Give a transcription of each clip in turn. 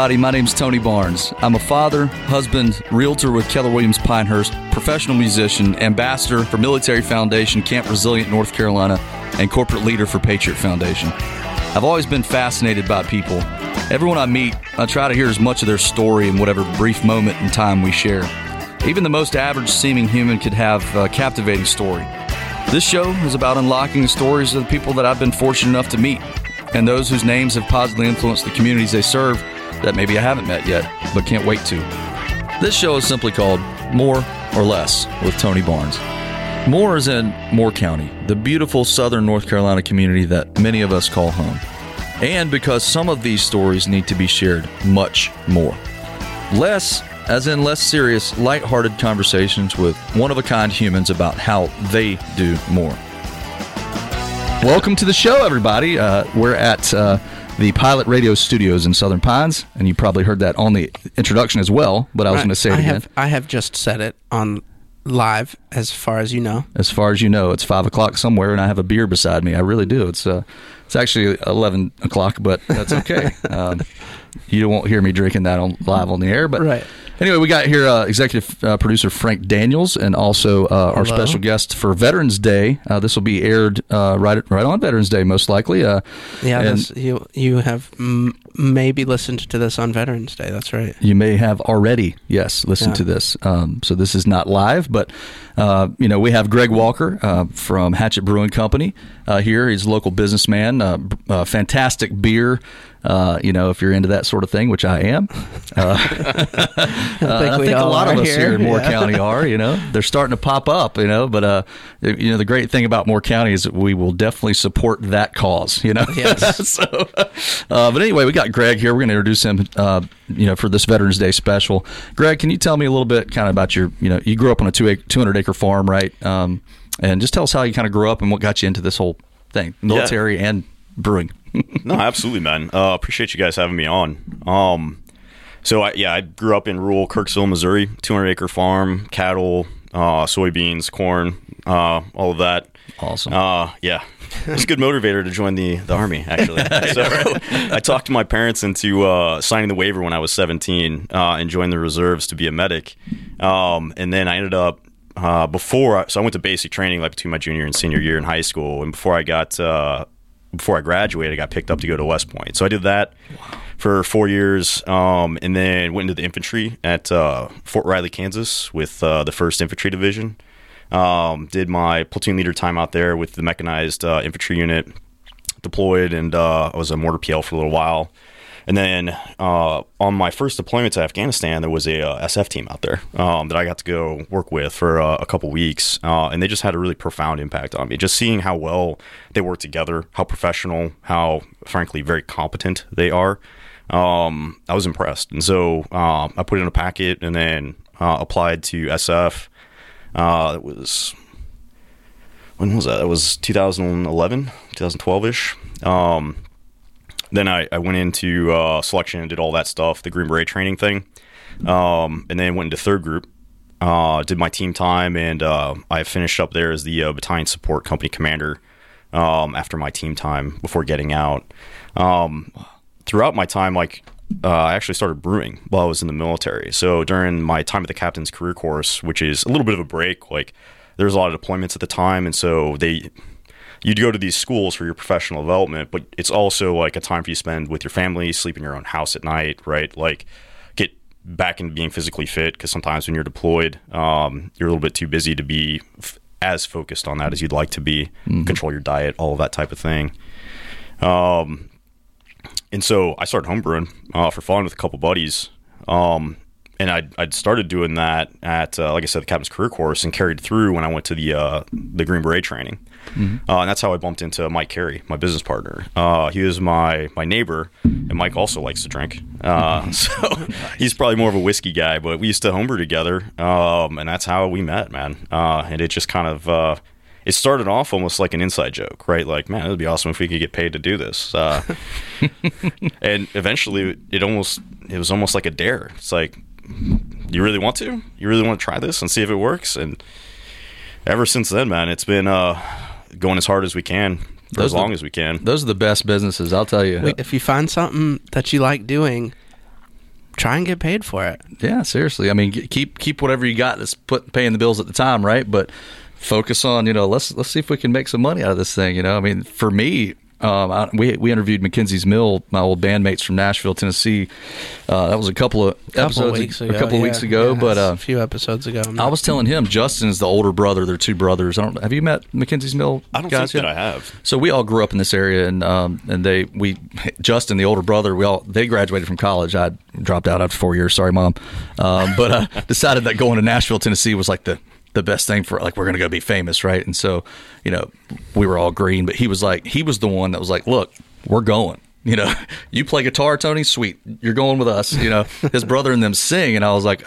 everybody. My name's Tony Barnes. I'm a father, husband, realtor with Keller Williams Pinehurst, professional musician, ambassador for Military Foundation, Camp Resilient North Carolina, and corporate leader for Patriot Foundation. I've always been fascinated by people. Everyone I meet, I try to hear as much of their story in whatever brief moment in time we share. Even the most average-seeming human could have a captivating story. This show is about unlocking the stories of the people that I've been fortunate enough to meet, and those whose names have positively influenced the communities they serve that maybe I haven't met yet, but can't wait to. This show is simply called More or Less with Tony Barnes. Moore is in Moore County, the beautiful southern North Carolina community that many of us call home. And because some of these stories need to be shared much more. Less, as in less serious, lighthearted conversations with one-of-a-kind humans about how they do more. Welcome to the show, everybody. We're at the Pilot Radio Studios in Southern Pines, and you probably heard that on the introduction as well, but I was going to say it again. I have just said it on live, as far as you know. As far as you know. It's 5 o'clock somewhere, and I have a beer beside me. I really do. It's actually 11 o'clock, but that's okay. You won't hear me drinking that on live on the air. But right. Anyway, we got here executive producer Frank Daniels, and also our special guest for Veterans Day. This will be aired right on Veterans Day, most likely. You have maybe listened to this on Veterans Day. That's right. You may have already, yes, listened to this. So this is not live, but we have Greg Walker from Hatchet Brewing Company here. He's a local businessman, fantastic beer. If you're into that sort of thing, which I am, I think a lot of us here in Moore County are, they're starting to pop up, but, the great thing about Moore County is that we will definitely support that cause, Yes. But anyway, we got Greg here. We're going to introduce him, for this Veterans Day special. Greg, can you tell me a little bit kind of about your, you grew up on a 200-acre farm, right? And just tell us how you kind of grew up and what got you into this whole thing, military and brewing. No, absolutely, man. Appreciate you guys having me on. I grew up in rural Kirksville, Missouri, 200-acre farm, cattle, soybeans, corn, all of that. Awesome. It's a good motivator to join the Army, actually. So I talked my parents into signing the waiver when I was 17 and joined the reserves to be a medic. And then I ended up, I went to basic training like between my junior and senior year in high school. And before I graduated, I got picked up to go to West Point. So I did that for 4 years, and then went into the infantry at Fort Riley, Kansas with the First Infantry Division. Did my platoon leader time out there with the mechanized infantry unit, deployed, and I was a mortar PL for a little while. And then on my first deployment to Afghanistan, there was a SF team out there that I got to go work with for a couple weeks. And they just had a really profound impact on me. Just seeing how well they work together, how professional, how, frankly, very competent they are. I was impressed. And so I put in a packet and then applied to SF. When was that? It was 2011, 2012-ish. Then I went into selection and did all that stuff, the Green Beret training thing, and then went into third group, did my team time, and I finished up there as the battalion support company commander after my team time before getting out. Throughout my time, I actually started brewing while I was in the military. So during my time at the captain's career course, which is a little bit of a break, there was a lot of deployments at the time, and so you'd go to these schools for your professional development, but it's also a time for you to spend with your family, sleep in your own house at night, right? Get back into being physically fit, because sometimes when you're deployed, you're a little bit too busy to be as focused on that as you'd like to be, control your diet, all of that type of thing. And so I started homebrewing for fun with a couple buddies. And I'd started doing that at, like I said, the captain's career course, and carried through when I went to the Green Beret training. And that's how I bumped into Mike Carey, my business partner. He was my neighbor, and Mike also likes to drink. So he's probably more of a whiskey guy, but we used to homebrew together, and that's how we met, man. And it just kind of it started off almost like an inside joke, right? Man, it would be awesome if we could get paid to do this. And eventually it was almost like a dare. It's like, you really want to try this and see if it works? And ever since then, man, it's been going as hard as we can for as long as we can. Those are the best businesses, I'll tell you. If you find something that you like doing, try and get paid for it. Yeah, seriously. I mean, keep whatever you got that's paying the bills at the time, right? But focus on, you know, let's see if we can make some money out of this thing, you know? I mean, for me, we interviewed Mackenzie's Mill, my old bandmates from Nashville, Tennessee. That was a couple of weeks ago. Yeah, but a few episodes ago. I was telling him Justin is the older brother. They're two brothers. Have you met Mackenzie's Mill? I don't think that I have. So we all grew up in this area, and Justin, the older brother, they graduated from college. I dropped out after 4 years. Sorry, Mom. But I decided that going to Nashville, Tennessee was like the best thing for, like, we're going to go be famous, right? And so, you know, we were all green, but he was the one that was like, look, we're going, you know, you play guitar, Tony, sweet, you're going with us, you know. His brother and them sing, and I was like,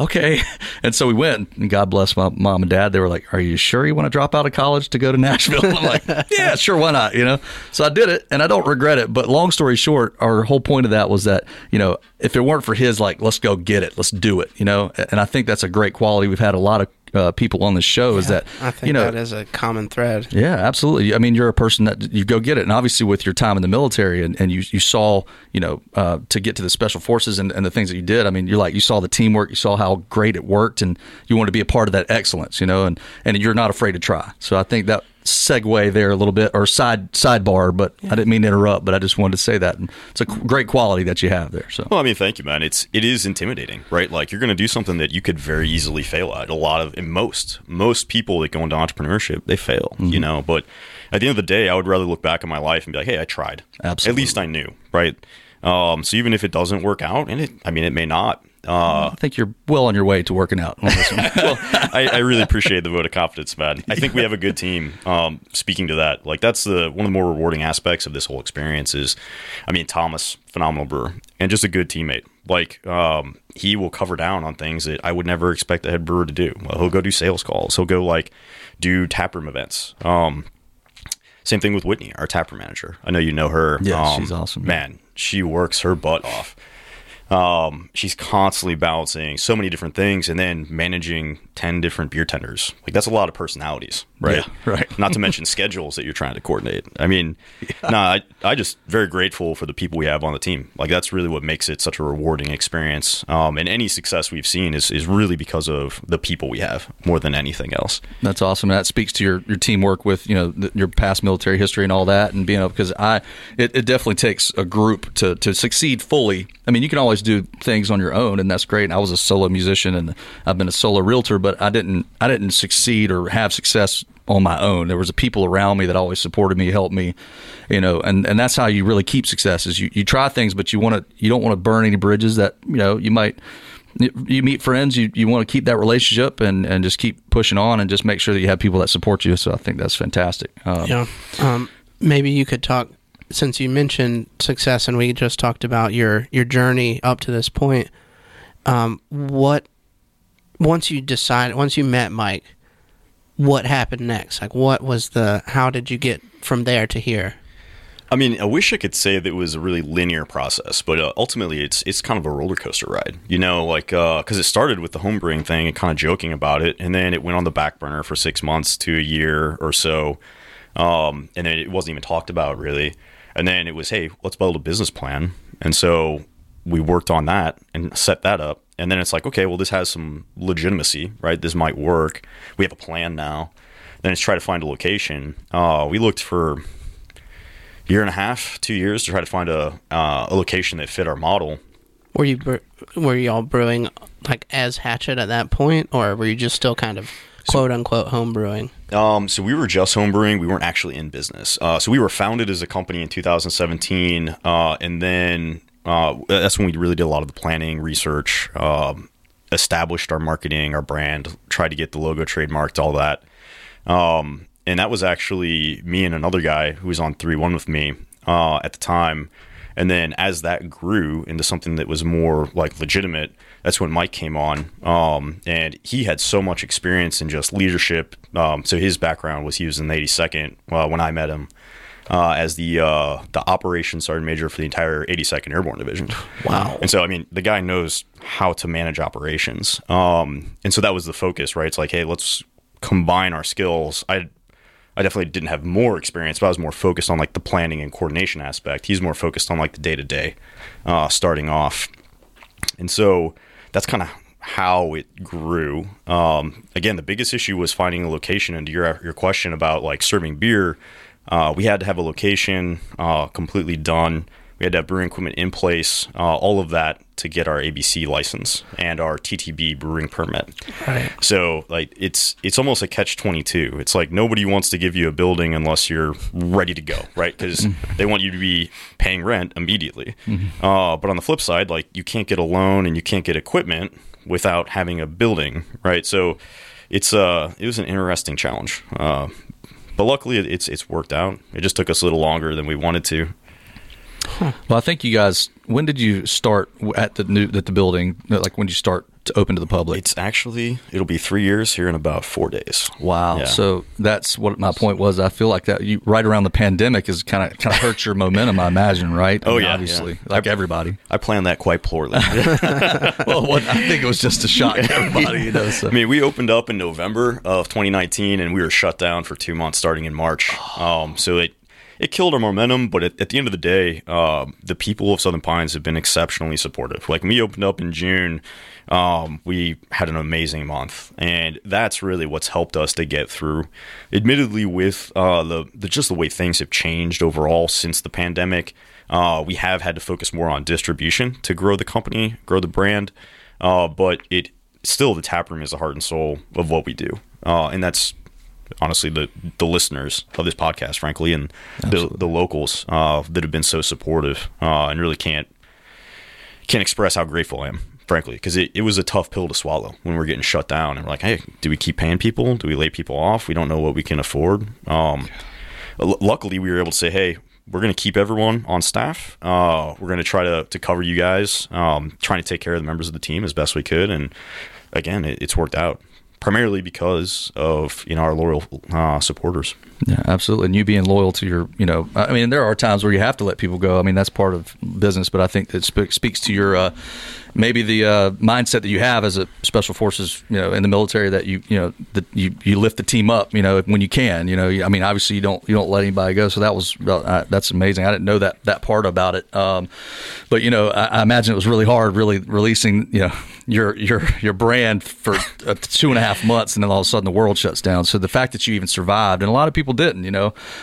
okay. And so we went, and God bless my mom and dad, they were like, are you sure you want to drop out of college to go to Nashville? And I'm like, yeah, sure, why not, you know? So I did it, and I don't regret it, but long story short, our whole point of that was that, you know, if it weren't for his, like, let's go get it, let's do it, you know? And I think that's a great quality. We've had a lot of people on the show, is that, I think, you know, that is a common thread. Yeah, absolutely. I mean, you're a person that you go get it, and obviously with your time in the military, and you saw, you know, to get to the special forces and the things that you did. I mean, you're like, you saw the teamwork, you saw how great it worked, and you want to be a part of that excellence, you know, and you're not afraid to try. So I think that segue there a little bit, or sidebar, but yeah. I didn't mean to interrupt, but I just wanted to say that, and it's a great quality that you have there. So, well, I mean, thank you, man. It is intimidating, right? Like, you're going to do something that you could very easily fail at. Most people that go into entrepreneurship, they fail, mm-hmm. you know. But at the end of the day, I would rather look back on my life and be like, hey, I tried. Absolutely. At least I knew, right? So even if it doesn't work out, it may not. I think you're well on your way to working out on this one. Well, I really appreciate the vote of confidence, man. I think we have a good team. Speaking to that, like, that's one of the more rewarding aspects of this whole experience is, I mean, Thomas, phenomenal brewer, and just a good teammate. Like, he will cover down on things that I would never expect a head brewer to do. He'll go do sales calls. He'll go, like, do taproom events. Same thing with Whitney, our taproom manager. I know you know her. Yeah, she's awesome. Man, she works her butt off. She's constantly balancing so many different things, and then managing 10 different beer tenders. Like, that's a lot of personalities, right? Yeah, right. Not to mention schedules that you're trying to coordinate. I mean, yeah. I just very grateful for the people we have on the team. Like, that's really what makes it such a rewarding experience. And any success we've seen is really because of the people we have more than anything else. That's awesome. And that speaks to your teamwork with, you know, your past military history and all that, and being able, because it definitely takes a group to succeed fully. I mean, you can always do things on your own, and that's great. And I was a solo musician, and I've been a solo realtor, but I didn't succeed or have success on my own. There was people around me that always supported me, helped me, you know, and that's how you really keep success, is you try things, but you don't want to burn any bridges that, you know, you meet friends, you want to keep that relationship and just keep pushing on, and just make sure that you have people that support you. So I think that's fantastic. Maybe you could talk, since you mentioned success and we just talked about your journey up to this point, once you met Mike, what happened next? Like, how did you get from there to here? I mean, I wish I could say that it was a really linear process, but ultimately it's kind of a roller coaster ride, you know, like, because it started with the homebrewing thing and kind of joking about it. And then it went on the back burner for 6 months to a year or so. And then it wasn't even talked about, really. And then it was, hey, let's build a business plan. And so we worked on that and set that up. And then it's like, okay, well, this has some legitimacy, right? This might work. We have a plan now. Then it's try to find a location. We looked for a year and a half, 2 years, to try to find a location that fit our model. Were you all brewing, like, as Hatchet at that point, or were you just still kind of quote-unquote home brewing? So we were just home brewing. We weren't actually in business. So we were founded as a company in 2017, and then that's when we really did a lot of the planning, research, established our marketing, our brand, tried to get the logo trademarked, all that. And that was actually me and another guy who was on 3-1 with me at the time. And then as that grew into something that was more, like, legitimate, that's when Mike came on. And he had so much experience in just leadership. So his background was he was in the 82nd when I met him as the operations sergeant major for the entire 82nd Airborne Division. Wow. And so, I mean, the guy knows how to manage operations. And so that was the focus, right? It's like, hey, let's combine our skills. I definitely didn't have more experience, but I was more focused on, like, the planning and coordination aspect. He's more focused on, like, the day-to-day starting off. And so that's kind of how it grew. Again, the biggest issue was finding a location. And to your question about like serving beer, we had to have a location completely done. We had to have brewing equipment in place, all of that to get our ABC license and our TTB brewing permit. Right. So like it's almost a catch-22. It's like nobody wants to give you a building unless you're ready to go, right? Because they want you to be paying rent immediately. Mm-hmm. But on the flip side, like you can't get a loan and you can't get equipment without having a building, right? So it was an interesting challenge. But luckily it's worked out. It just took us a little longer than we wanted to. Huh. Well, I think you guys. When did you start at the building? Like when did you start to open to the public? It's actually it'll be 3 years here in about 4 days. Wow! Yeah. So that's what my point was. I feel like that right around the pandemic is kind of hurts your momentum. I imagine, right? Oh, I mean, yeah, obviously, yeah. Like everybody. I planned that quite poorly. Well, I think it was just a shock to everybody. You know, so. I mean, we opened up in November of 2019, and we were shut down for 2 months starting in March. So It killed our momentum, but at the end of the day, the people of Southern Pines have been exceptionally supportive. Like when we opened up in June, we had an amazing month, and that's really what's helped us to get through. Admittedly, with just the way things have changed overall since the pandemic, we have had to focus more on distribution to grow the company, grow the brand, but it still the taproom is the heart and soul of what we do, and that's. Honestly, the listeners of this podcast, frankly, and the locals that have been so supportive and really can't express how grateful I am, frankly, because it was a tough pill to swallow when we're getting shut down. And we're like, hey, do we keep paying people? Do we lay people off? We don't know what we can afford. Luckily, we were able to say, hey, we're going to keep everyone on staff. We're going to try to cover you guys, trying to take care of the members of the team as best we could. And again, it's worked out. Primarily because of our loyal supporters. Yeah, absolutely. And you being loyal to your, I mean, there are times where you have to let people go. I mean, that's part of business. But I think it speaks to your maybe the mindset that you have as a special forces, in the military, that you lift the team up, when you can. I mean, obviously you don't let anybody go. So that's amazing. I didn't know that part about it. But I imagine it was really hard, really releasing your brand for 2.5 months, and then all of a sudden the world shuts down. So the fact that you even survived, and a lot of people didn't,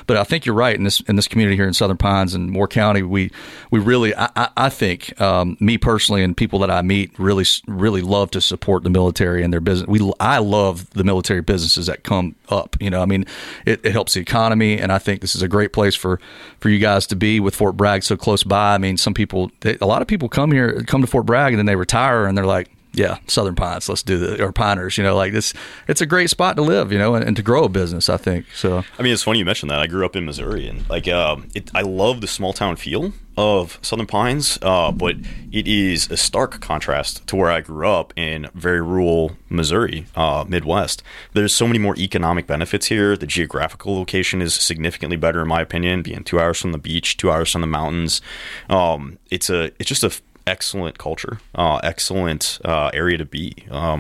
but I think you're right. In this community here in Southern Pines and Moore County, we really, I think, me personally and people that I meet really love to support the military and their business. I love the military businesses that come up. I mean, it helps the economy, and I think this is a great place for you guys to be with Fort Bragg so close by. I mean, a lot of people come to Fort Bragg, and then they retire, and they're like, yeah, Southern Pines, let's do or Piners, like this. It's a great spot to live, and to grow a business, I think. So, I mean, it's funny you mentioned that. I grew up in Missouri, and like, I love the small town feel of Southern Pines, but it is a stark contrast to where I grew up in very rural Missouri, Midwest. There's so many more economic benefits here. The geographical location is significantly better, in my opinion, being 2 hours from the beach, 2 hours from the mountains. It's just a excellent culture, excellent area to be. I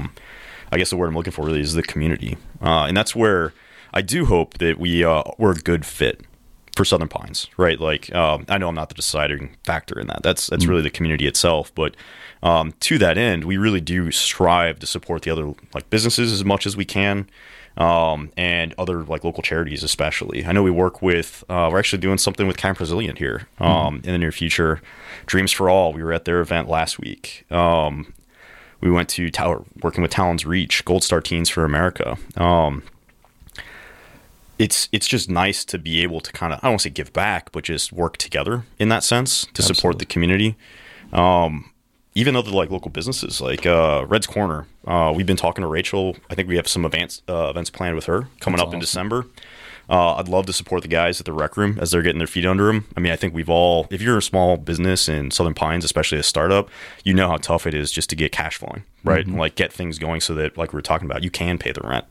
guess the word I'm looking for really is the community. And that's where I do hope that we're a good fit for Southern Pines, right? Like, I know I'm not the deciding factor in that. That's really the community itself. But to that end, we really do strive to support the other businesses as much as we can, and other local charities especially. I know we work with, we're actually doing something with Camp Resilient here in the near future. Dreams for All, we were at their event last week. We went to working with Talon's Reach, Gold Star Teens for America. It's just nice to be able to I don't want to say give back, but just work together in that sense to support the community. Even other local businesses like Red's Corner, we've been talking to Rachel. I think we have some events planned with her coming That's up awesome. In December. I'd love to support the guys at the Rec Room as they're getting their feet under them. I mean, I think if you're a small business in Southern Pines, especially a startup, how tough it is just to get cash flowing, right? Mm-hmm. And get things going so that, like we were talking about, you can pay the rent.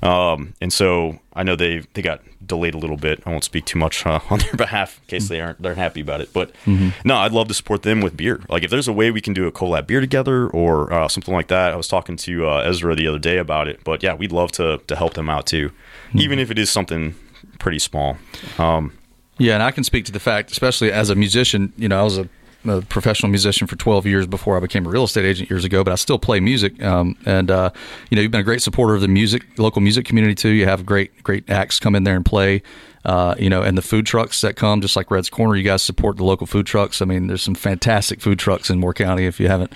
And so I know they got delayed a little bit. I won't speak too much on their behalf in case they're happy about it. But no, I'd love to support them with beer. If there's a way we can do a collab beer together or something like that. I was talking to Ezra the other day about it. But yeah, we'd love to help them out too, even if it is something pretty small. Yeah, and I can speak to the fact, especially as a musician, I was a a professional musician for 12 years before I became a real estate agent years ago, but I still play music. You know, you've been a great supporter of the music, local music community too. You have great acts come in there and play. You know, and the food trucks that come, just like Red's Corner, you guys support the local food trucks. I mean, there's some fantastic food trucks in Moore County. If you haven't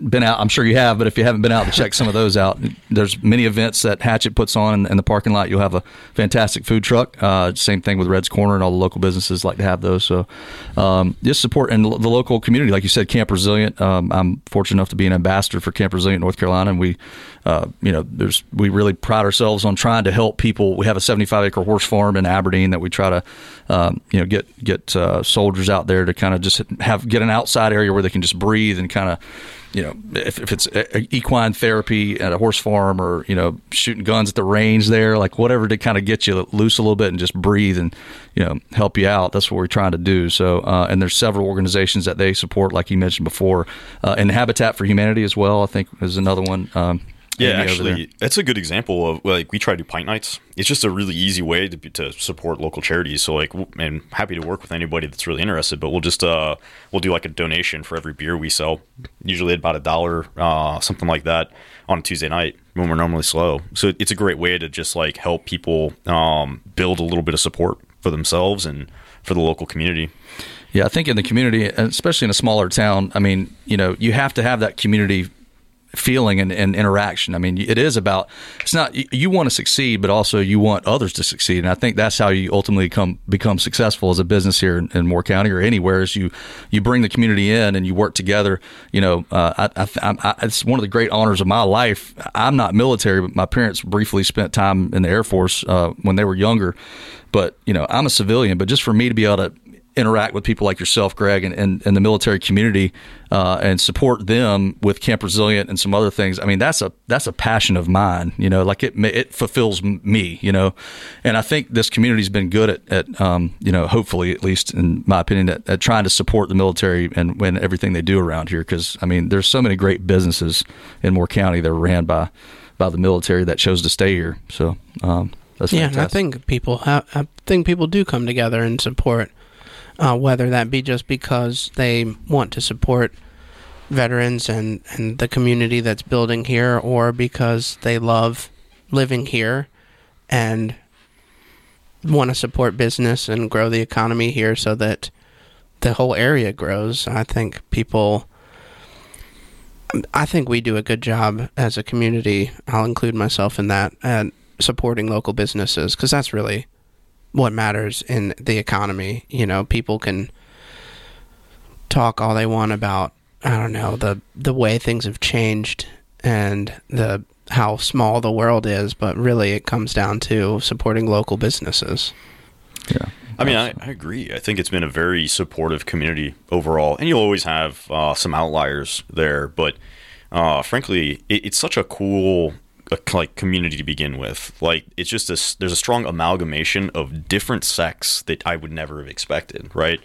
been out, I'm sure you have, but if you haven't been out to check some of those out, there's many events that Hatchet puts on in the parking lot. You'll have a fantastic food truck. Same thing with Red's Corner, and all the local businesses like to have those. So just support and the local community. Like you said, Camp Resilient. I'm fortunate enough to be an ambassador for Camp Resilient North Carolina, and we, you know, we really pride ourselves on trying to help people. We have a 75-acre horse farm in Aberdeen that we try to, you know, get soldiers out there to kind of just get an outside area where they can just breathe and kind of, you know, if it's equine therapy at a horse farm or, you know, shooting guns at the range there, like whatever to kind of get you loose a little bit and just breathe and, you know, help you out. That's what we're trying to do. So, and there's several organizations that they support, like you mentioned before, and Habitat for Humanity as well, I think is another one. Yeah, actually, that's a good example of, like, we try to do pint nights. It's just a really easy way to support local charities. So, like, and happy to work with anybody that's really interested, but we'll just, we'll do like a donation for every beer we sell, usually at about $1, something like that on a Tuesday night when we're normally slow. So it's a great way to just like help people, build a little bit of support for themselves and for the local community. Yeah. I think in the community, especially in a smaller town, I mean, you know, you have to have that community feeling and interaction. I mean, it is about, it's not, you want to succeed, but also you want others to succeed. And I think that's how you ultimately become successful as a business here in Moore County or anywhere, is you bring the community in and you work together. You know, it's one of the great honors of my life. I'm not military, but my parents briefly spent time in the Air Force when they were younger. But, you know, I'm a civilian, but just for me to be able to interact with people like yourself, Greg, and the military community, and support them with Camp Resilient and some other things. I mean, that's a passion of mine, you know, like it fulfills me, you know, and I think this community's been good at you know, hopefully, at least in my opinion, at trying to support the military and when everything they do around here. 'Cause I mean, there's so many great businesses in Moore County that are ran by the military that chose to stay here. So, that's fantastic. Yeah, I think people do come together and support, whether that be just because they want to support veterans and the community that's building here, or because they love living here and want to support business and grow the economy here so that the whole area grows. I think we do a good job as a community, I'll include myself in that, at supporting local businesses, because that's really what matters in the economy. You know, people can talk all they want about, I don't know, the way things have changed and how small the world is, but really it comes down to supporting local businesses. Yeah. I mean, I agree. I think it's been a very supportive community overall, and you'll always have some outliers there, but frankly, it's such a cool like community to begin with. Like, it's just this, there's a strong amalgamation of different sects that I would never have expected, right?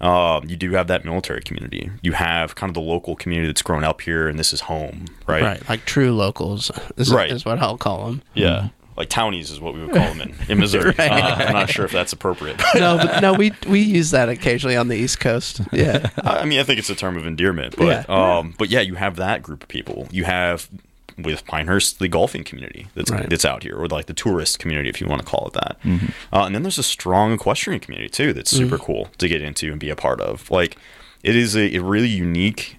You do have that military community, you have kind of the local community that's grown up here and this is home, right? Like true locals is what I'll call them. Yeah. Like townies is what we would call them in Missouri. Right. I'm not sure if that's appropriate. No, we use that occasionally on the East Coast. Yeah. I mean, I think it's a term of endearment, but yeah. But yeah, you have that group of people. You have, with Pinehurst, the golfing community that's out here, or like the tourist community, if you want to call it that. Mm-hmm. And then there's a strong equestrian community too that's super cool to get into and be a part of. Like, it is a really unique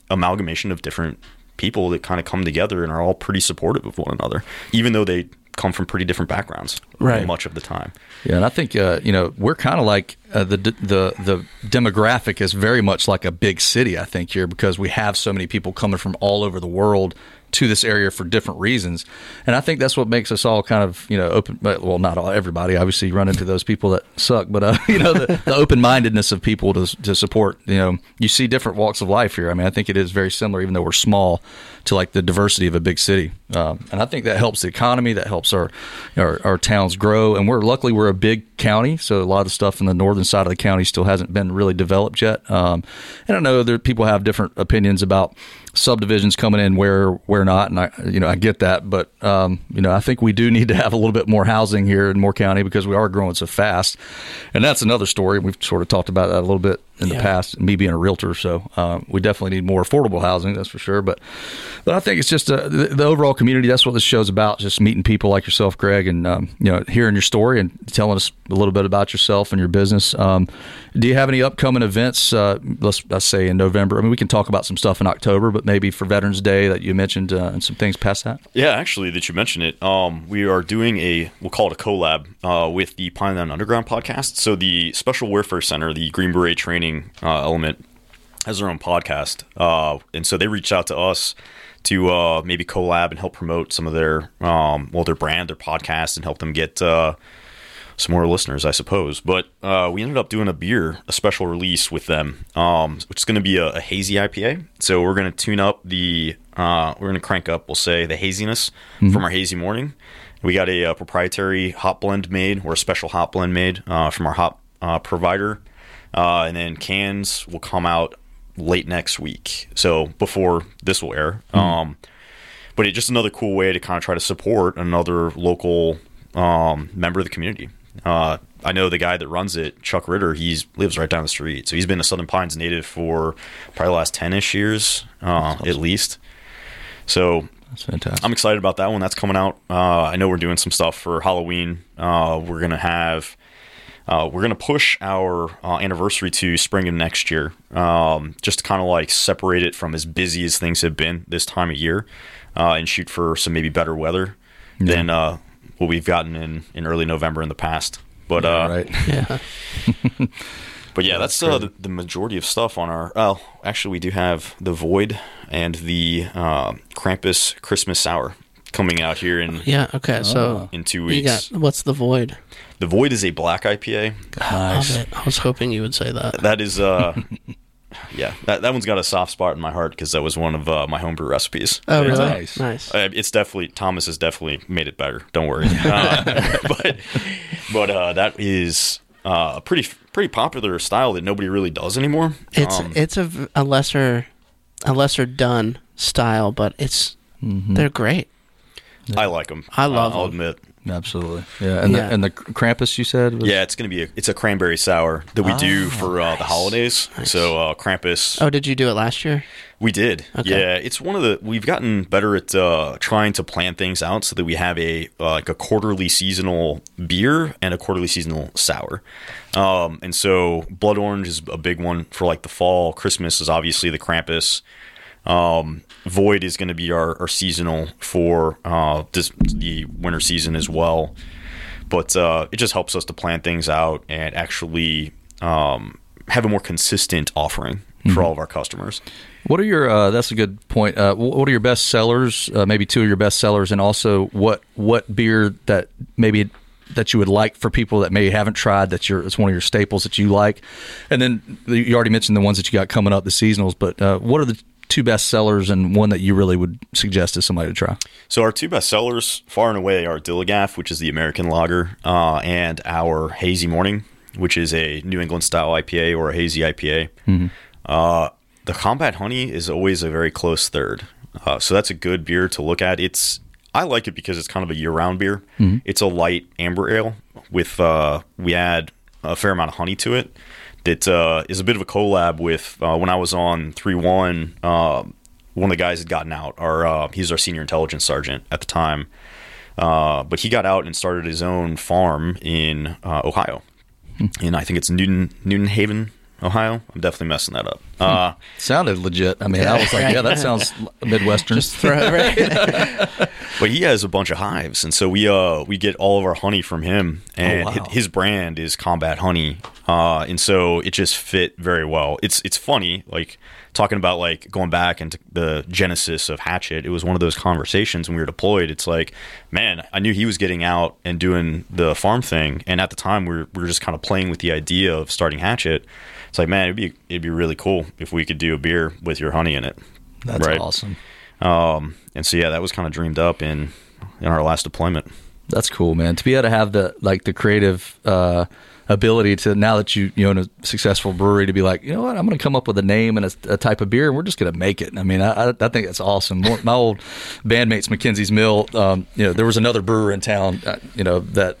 amalgamation of different people that kind of come together and are all pretty supportive of one another, even though they come from pretty different backgrounds, right, much of the time. Yeah, and I think you know, we're kind of like the demographic is very much like a big city, I think, here, because we have so many people coming from all over the world to this area for different reasons. And I think that's what makes us all kind of, you know, open, well, not all, everybody, obviously you run into those people that suck, but you know, the open-mindedness of people to support, you know, you see different walks of life here. I mean, I think it is very similar, even though we're small, to like the diversity of a big city. And I think that helps the economy, that helps our towns grow. And luckily we're a big county. So a lot of the stuff in the northern side of the county still hasn't been really developed yet. And I know people have different opinions about subdivisions coming in where not, and I get that, but you know, I think we do need to have a little bit more housing here in Moore County because we are growing so fast, and that's another story. We've sort of talked about that a little bit in the past, me being a realtor. So we definitely need more affordable housing, that's for sure. But I think it's just the overall community. That's what this show's about, just meeting people like yourself, Greg, and hearing your story and telling us a little bit about yourself and your business. Do you have any upcoming events, let's say in November? I mean, we can talk about some stuff in October, but maybe for Veterans Day that you mentioned and some things past that? Yeah, actually, that you mentioned it, we are doing we'll call it a collab with the Pineland Underground podcast. So the Special Warfare Center, the Green Beret training element, has their own podcast, and so they reached out to us to maybe collab and help promote some of their brand, their podcast, and help them get some more listeners, I suppose. But we ended up doing a special release with them, which is going to be a hazy IPA. So we're going to crank up, we'll say, the haziness from our Hazy Morning. We got a proprietary hop blend made, or a special hop blend made from our hop provider. And then cans will come out late next week, so before this will air. But it's just another cool way to kind of try to support another local member of the community. I know the guy that runs it, Chuck Ritter, he lives right down the street. So he's been a Southern Pines native for probably the last 10-ish years, awesome. At least. So that's fantastic. I'm excited about that one. That's coming out. I know we're doing some stuff for Halloween. We're going to have... we're going to push our anniversary to spring of next year, just to kind of like separate it from as busy as things have been this time of year, and shoot for some maybe better weather than what we've gotten in early November in the past. But but yeah, that's the majority of stuff on our. Well, actually, we do have The Void and the Krampus Christmas Sour coming out here in 2 weeks. What's The Void? The Void is a black IPA. Nice. I was hoping you would say that. That is, that one's got a soft spot in my heart because that was one of my homebrew recipes. Oh, really? Nice. It's definitely, Thomas has definitely made it better. Don't worry. But that is a pretty popular style that nobody really does anymore. It's a lesser done style, but it's they're great. Yeah. I like them. I love them. I'll admit. Absolutely. Yeah. And the Krampus you said? It's going to be it's a cranberry sour that we do for the holidays. Nice. So Krampus. Oh, did you do it last year? We did. Okay. Yeah. It's we've gotten better at trying to plan things out so that we have a quarterly seasonal beer and a quarterly seasonal sour. And so blood orange is a big one for like the fall. Christmas is obviously the Krampus. Void is going to be our seasonal for the winter season as well, but it just helps us to plan things out and actually have a more consistent offering for all of our customers. What are your that's a good point. What are your best sellers, maybe two of your best sellers, and also what beer that maybe that you would like for people that maybe haven't tried, it's one of your staples that you like? And then you already mentioned the ones that you got coming up, the seasonals, but what are the two best sellers and one that you really would suggest to somebody to try? So our two best sellers far and away are Dilligaff, which is the American lager, and our Hazy Morning, which is a New England style IPA or a hazy IPA. The Combat Honey is always a very close third. So that's a good beer to look at. I like it because it's kind of a year-round beer. It's a light amber ale with we add a fair amount of honey to it. It is a bit of a collab with when I was on 3-1, one of the guys had gotten out. He's our senior intelligence sergeant at the time, but he got out and started his own farm in Ohio, and I think it's Newton Haven, Ohio. I'm definitely messing that up. Sounded legit. I mean, I was like, yeah, that sounds Midwestern. Just throw it right. But he has a bunch of hives, and so we get all of our honey from him, and his brand is Combat Honey. And so it just fit very well. It's funny, like talking about like going back into the genesis of Hatchet. It was one of those conversations when we were deployed. It's like, man, I knew he was getting out and doing the farm thing, and at the time we were just kind of playing with the idea of starting Hatchet. It's like, man, it'd be really cool if we could do a beer with your honey in it. That's right? Awesome. And so yeah, that was kind of dreamed up in our last deployment. That's cool, man. To be able to have the creative ability to, now that you own a successful brewery, to be like, you know what, I'm going to come up with a name and a type of beer, and we're just going to make it. I mean, I think that's awesome. My old bandmates, Mackenzie's Mill, there was another brewer in town, that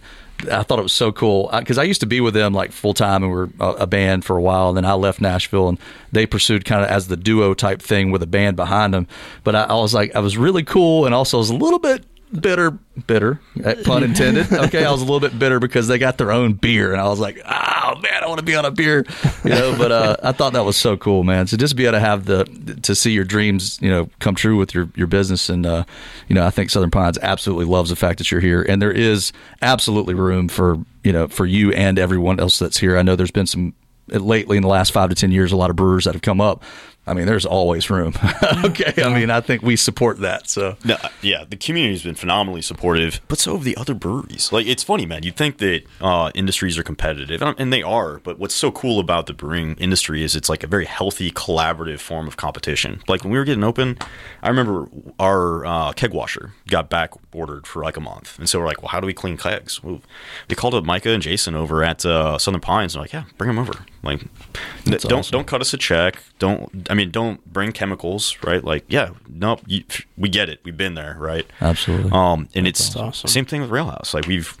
I thought it was so cool because I used to be with them like full time, and we were a band for a while, and then I left Nashville and they pursued kind of as the duo type thing with a band behind them. But I was like, I was really cool, and also I was a little bit bitter, pun intended. Okay, I was a little bit bitter because they got their own beer, and I was like, oh man, I want to be on a beer, you know. But I thought that was so cool, man. So just be able to have to see your dreams, you know, come true with your business, and you know, I think Southern Pines absolutely loves the fact that you're here, and there is absolutely room for, you know, for you and everyone else that's here. I know there's been some lately in the last 5 to 10 years, a lot of brewers that have come up. I mean, there's always room. Okay. I mean, I think we support that. So no, yeah, the community's been phenomenally supportive, but so have the other breweries. Like, it's funny, man. You'd think that industries are competitive, and they are. But what's so cool about the brewing industry is it's like a very healthy, collaborative form of competition. Like when we were getting open, I remember our keg washer got back ordered for like a month. And so we're like, well, how do we clean kegs? Well, they called up Micah and Jason over at Southern Pines. And they're like, yeah, bring them over. Like, don't cut us a check. Don't bring chemicals, right? Like, yeah, nope, we get it. We've been there, right? Absolutely. And that's awesome. Same thing with Railhouse. Like we've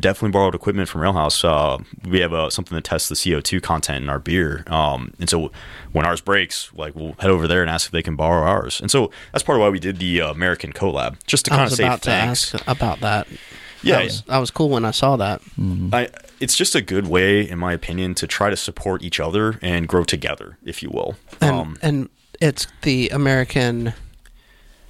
definitely borrowed equipment from Railhouse. We have something that tests the CO2 content in our beer. And so when ours breaks, like we'll head over there and ask if they can borrow ours. And so that's part of why we did the American collab, just to kind of say thanks about that. Yeah, I was cool when I saw that. Mm-hmm. It's just a good way, in my opinion, to try to support each other and grow together, if you will. And it's the American.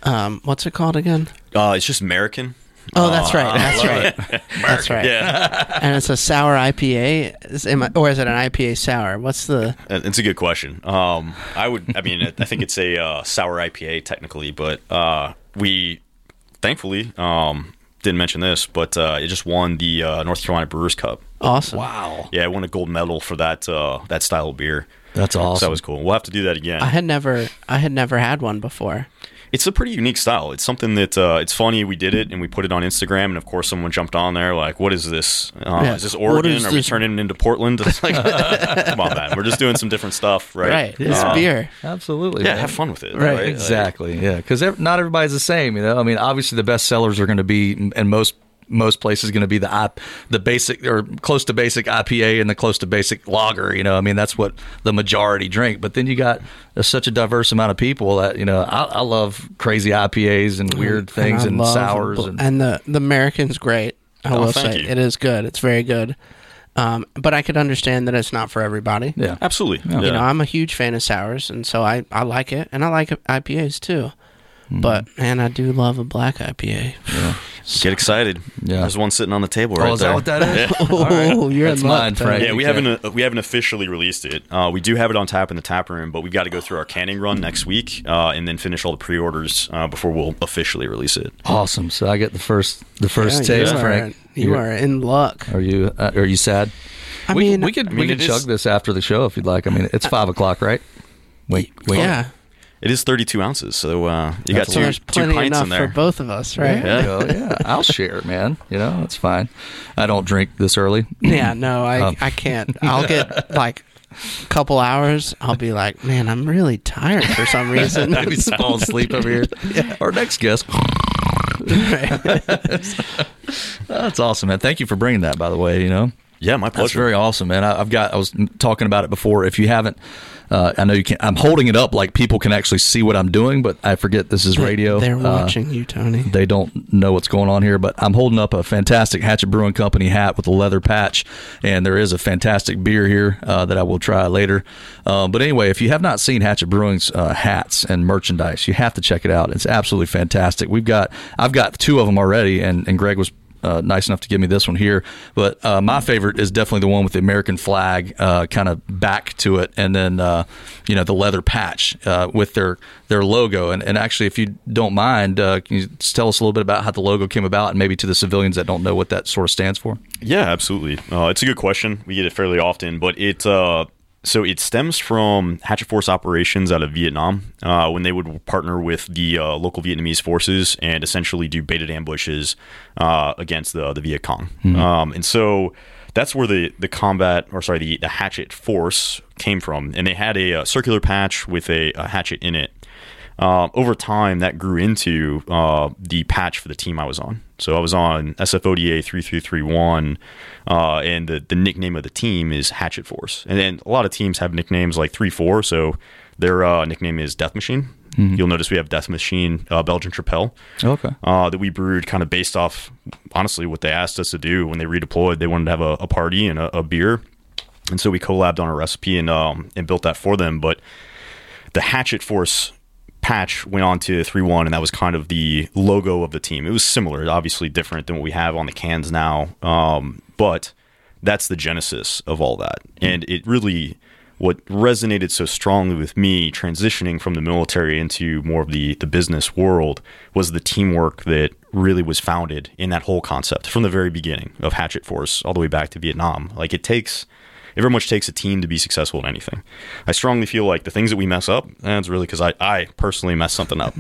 What's it called again? It's just American. Oh, that's right. That's right. That's right. Yeah. And it's a sour IPA, or is it an IPA sour? What's the? It's a good question. I think it's a sour IPA technically, but we thankfully. Didn't mention this, but it just won the North Carolina Brewers Cup. Awesome! Wow! Yeah, I won a gold medal for that style of beer. That's awesome. So that was cool. We'll have to do that again. I had never had one before. It's a pretty unique style. It's something that it's funny. We did it and we put it on Instagram, and of course, someone jumped on there like, "What is this? Is this Oregon? Are we turning into Portland?" It's like, come on, man. We're just doing some different stuff, right? Right. It's beer, absolutely. Yeah, man. Have fun with it. Right. Exactly. Like, yeah, because not everybody's the same. You know, I mean, obviously, the best sellers are going to be, and most places going to be the basic or close to basic IPA and the close to basic lager. You know, I mean, that's what the majority drink. But then you got such a diverse amount of people that, you know, I love crazy IPAs and weird things and sours. And the American's great. I will say it is good. It's very good. But I could understand that it's not for everybody. Yeah, absolutely. Yeah. You know, I'm a huge fan of sours, and so I like it. And I like IPAs too. But, man, I do love a black IPA. Yeah. So, get excited. Yeah. There's one sitting on the table right there. Oh, is that what that is? Yeah. Oh, right. You're in luck. Yeah, we haven't officially released it. We do have it on tap in the tap room, but we've got to go through our canning run next week and then finish all the pre-orders before we'll officially release it. Awesome. So I get the first taste, Frank. You are in luck. Are you sad? We could chug this after the show if you'd like. I mean, it's 5 o'clock, right? Wait. Yeah. It is 32 ounces, so you got two pints in there for both of us, right? Yeah, yeah. I'll share, man. You know, that's fine. I don't drink this early. Yeah, no, I can't. I'll get like a couple hours. I'll be like, man, I'm really tired for some reason. Maybe fall asleep over here. Yeah. Our next guest. That's awesome, man. Thank you for bringing that, by the way. You know. Yeah, my pleasure. That's very awesome, man. I was talking about it before. If you haven't, I know you can't. I'm holding it up like people can actually see what I'm doing, but I forget this is radio. They're watching you, Tony. They don't know what's going on here, but I'm holding up a fantastic Hatchet Brewing Company hat with a leather patch, and there is a fantastic beer here that I will try later. But anyway, if you have not seen Hatchet Brewing's hats and merchandise, you have to check it out. It's absolutely fantastic. I've got two of them already, and Greg was nice enough to give me this one here, but my favorite is definitely the one with the American flag kind of back to it, and then you know, the leather patch with their logo, and actually, if you don't mind, can you just tell us a little bit about how the logo came about, and maybe to the civilians that don't know what that sort of stands for? Yeah, absolutely. It's a good question. We get it fairly often, but it's so it stems from Hatchet Force operations out of Vietnam when they would partner with the local Vietnamese forces and essentially do baited ambushes against the Viet Cong. Mm-hmm. And so that's where the Hatchet Force came from. And they had a circular patch with a hatchet in it. over time, that grew into the patch for the team I was on. So I was on SFODA 3331, and the nickname of the team is Hatchet Force. And then a lot of teams have nicknames like 3-4, so their nickname is Death Machine. Mm-hmm. You'll notice we have Death Machine Belgian Tripel, that we brewed kind of based off, honestly, what they asked us to do when they redeployed. They wanted to have a party and a beer, and so we collabed on a recipe and built that for them. But the Hatchet Force patch went on to 3-1, and that was kind of the logo of the team. It was similar, obviously different than what we have on the cans now, but that's the genesis of all that. Mm-hmm. And it really... what resonated so strongly with me transitioning from the military into more of the business world was the teamwork that really was founded in that whole concept from the very beginning of Hatchet Force all the way back to Vietnam. Like it very much takes a team to be successful in anything. I strongly feel like the things that we mess up, that's really because I personally mess something up.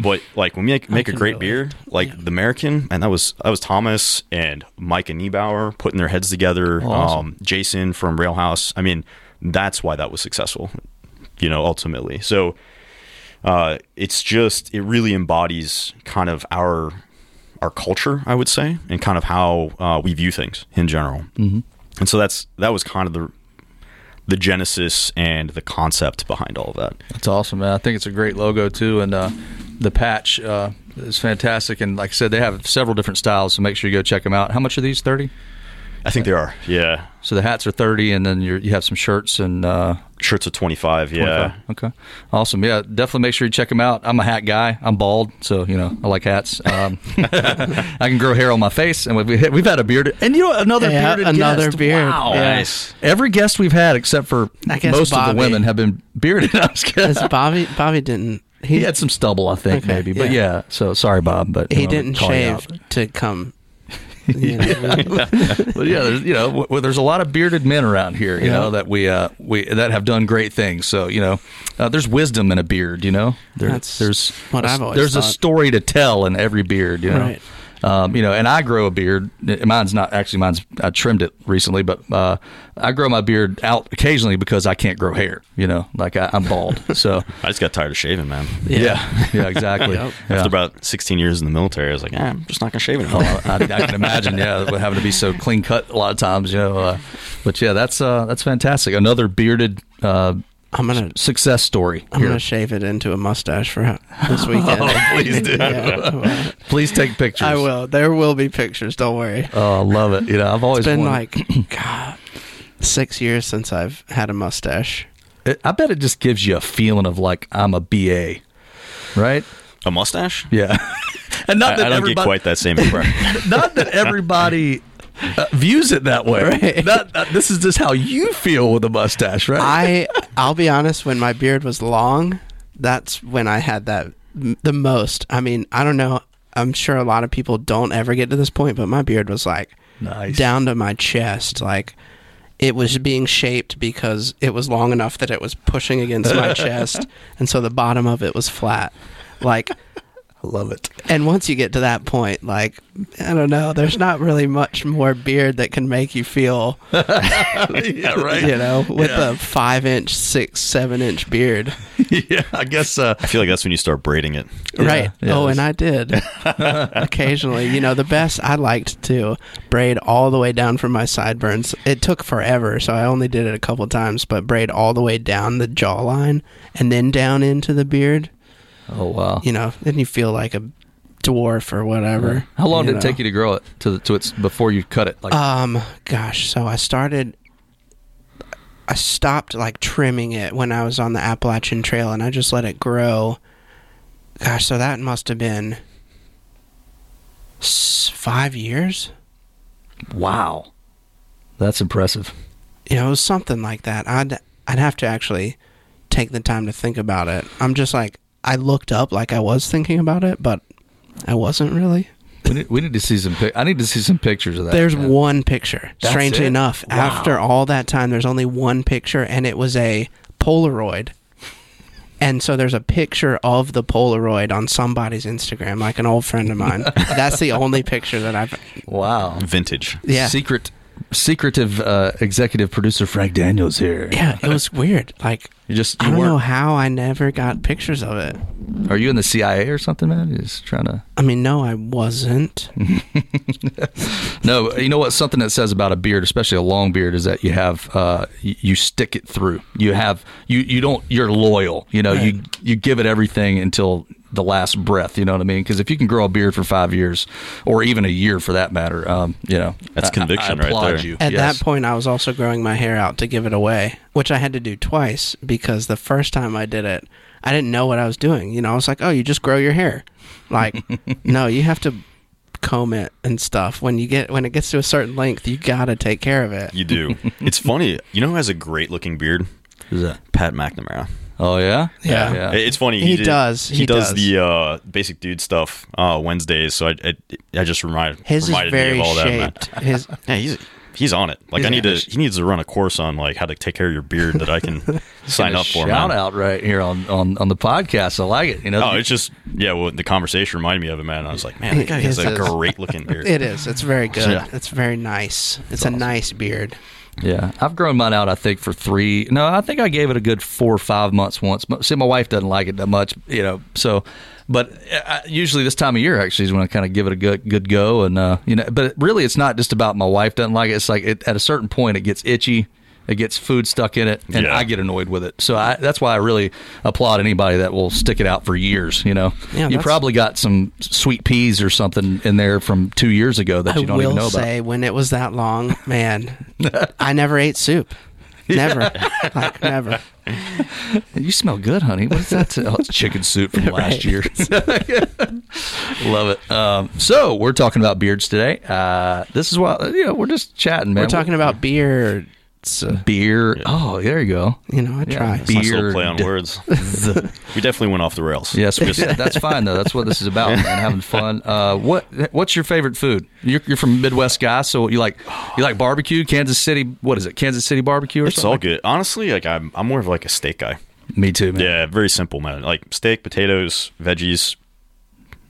But like when we make a great beer, like the American, and that was Thomas and Mike and Niebauer putting their heads together. Oh, awesome. Jason from Railhouse. I mean, that's why that was successful, ultimately. So it's just, it really embodies kind of our culture, I would say, and kind of how we view things in general. Mm-hmm. And so that was kind of the genesis and the concept behind all of that. That's awesome, man. I think it's a great logo too, and the patch is fantastic. And like I said, they have several different styles, so make sure you go check them out. How much are these? 30? I think they are. Yeah. So the hats are 30, and then you have some shirts and shirts are 25. Yeah. 25. Okay. Awesome. Yeah. Definitely make sure you check them out. I'm a hat guy. I'm bald, so I like hats. I can grow hair on my face, and we've had a beard, and another bearded guest. Beard. Wow. Yeah. Nice. Every guest we've had, except for most Bobby. Of the women, have been bearded. I was kidding. Bobby didn't. He had some stubble, I think, okay, maybe. Yeah. But yeah. So sorry, Bob, but he didn't shave to come. Well, yeah, there's, there's a lot of bearded men around here, that we that have done great things. So there's wisdom in a beard. There's a story to tell in every beard. Right. And I grow a beard. I trimmed it recently, but I grow my beard out occasionally because I can't grow hair, I'm bald. So I just got tired of shaving, man. Yeah exactly. Yep. Yeah. After about 16 years in the military, I was like, I'm just not going to shave anymore. Oh, I can imagine, having to be so clean cut a lot of times, but yeah, that's fantastic. Another bearded success story. I'm going to shave it into a mustache for this weekend. Oh, please do. Well, please take pictures. I will. There will be pictures. Don't worry. Oh, I love it. I've always been 6 years since I've had a mustache. I bet it just gives you a feeling of like I'm a BA, right? A mustache? Yeah. And I don't get quite that same impression. Not that everybody... views it that way. Right. This is just how you feel with a mustache, right? I'll be honest, when my beard was long, that's when I had that the most. I mean, I don't know. I'm sure a lot of people don't ever get to this point, but my beard was like nice. Down to my chest. Like it was being shaped because it was long enough that it was pushing against my chest. And so the bottom of it was flat. Like... I love it. And once you get to that point, like, I don't know, there's not really much more beard that can make you feel, a 5-inch, 7-inch beard. Yeah, I guess. I feel like that's when you start braiding it. Right. Yeah, and I did. Occasionally. The best I liked to braid all the way down from my sideburns. It took forever, so I only did it a couple times, but braid all the way down the jawline and then down into the beard. Oh, wow. Then you feel like a dwarf or whatever. How long did it take you to grow it to its before you cut it? Like, gosh, so I stopped like trimming it when I was on the Appalachian Trail, and I just let it grow. Gosh, so that must have been 5 years. Wow. That's impressive. It was something like that. I'd have to actually take the time to think about it. I'm just like, I looked up like I was thinking about it, but I wasn't really. We need to see some. I need to see some pictures of that. There's one picture. That's strangely enough, wow. After all that time, there's only one picture, and it was a Polaroid. And so there's a picture of the Polaroid on somebody's Instagram, like an old friend of mine. That's the only picture that I've. Wow. Vintage. Yeah. Secret secretive executive producer Frank Daniels here. Yeah, it was weird. Like, I don't know how I never got pictures of it. Are you in the CIA or something, man? You're just trying to... I mean, no, I wasn't. No, you know what? Something that says about a beard, especially a long beard, is that you have you stick it through. You have you don't. You're loyal. You know, right. you give it everything until the last breath. You know what I mean? Because if you can grow a beard for 5 years, or even a year for that matter, you know, that's conviction I applaud right there. You. At that point, I was also growing my hair out to give it away, which I had to do twice because the first time I did it, I didn't know what I was doing. You know, I was like, oh, you just grow your hair. Like, no, you have to comb it and stuff. When it gets to a certain length, you got to take care of it. You do. It's funny. You know who has a great looking beard? Who's that? Pat McNamara. Oh, yeah? Yeah. Yeah. It's funny. He does the basic dude stuff Wednesdays. So I just reminded me of all shaped. That. His yeah, he's on it. Like, he needs to run a course on like how to take care of your beard that I can sign up for. Shout out right here on the podcast. I like it. You know, it's just the conversation reminded me of it, man. I was like, man, that guy has a great looking beard. It is. It's very good. Yeah. It's very nice. It's awesome. A nice beard. Yeah, I've grown mine out, I think, for three. No, I think I gave it a good 4 or 5 months once. See, my wife doesn't like it that much, you know, so, but usually this time of year, actually, is when I kind of give it a good go. And, you know, but really, it's not just about my wife doesn't like it. It's like at a certain point, it gets itchy. It gets food stuck in it, and I get annoyed with it. So that's why I really applaud anybody that will stick it out for years, you know. Yeah, you probably got some sweet peas or something in there from 2 years ago that you don't even know about. I will say, when it was that long, man, I never ate soup. Never. Like, never. You smell good, honey. What is that? Oh, it's chicken soup from last year. Love it. So we're talking about beards today. This is why, you know, we're just chatting, man. We're talking about beard. Beer. Oh, there you go. You know, I try. Beer. Nice little play on words. We definitely went off the rails. Yes, that's fine though. That's what this is about, man. Having fun. What's your favorite food? You're from Midwest guy, so you like barbecue, Kansas City. What is it? Kansas City barbecue or something? It's all good. Honestly, like I'm more of like a steak guy. Me too, man. Yeah, very simple, man. Like steak, potatoes, veggies.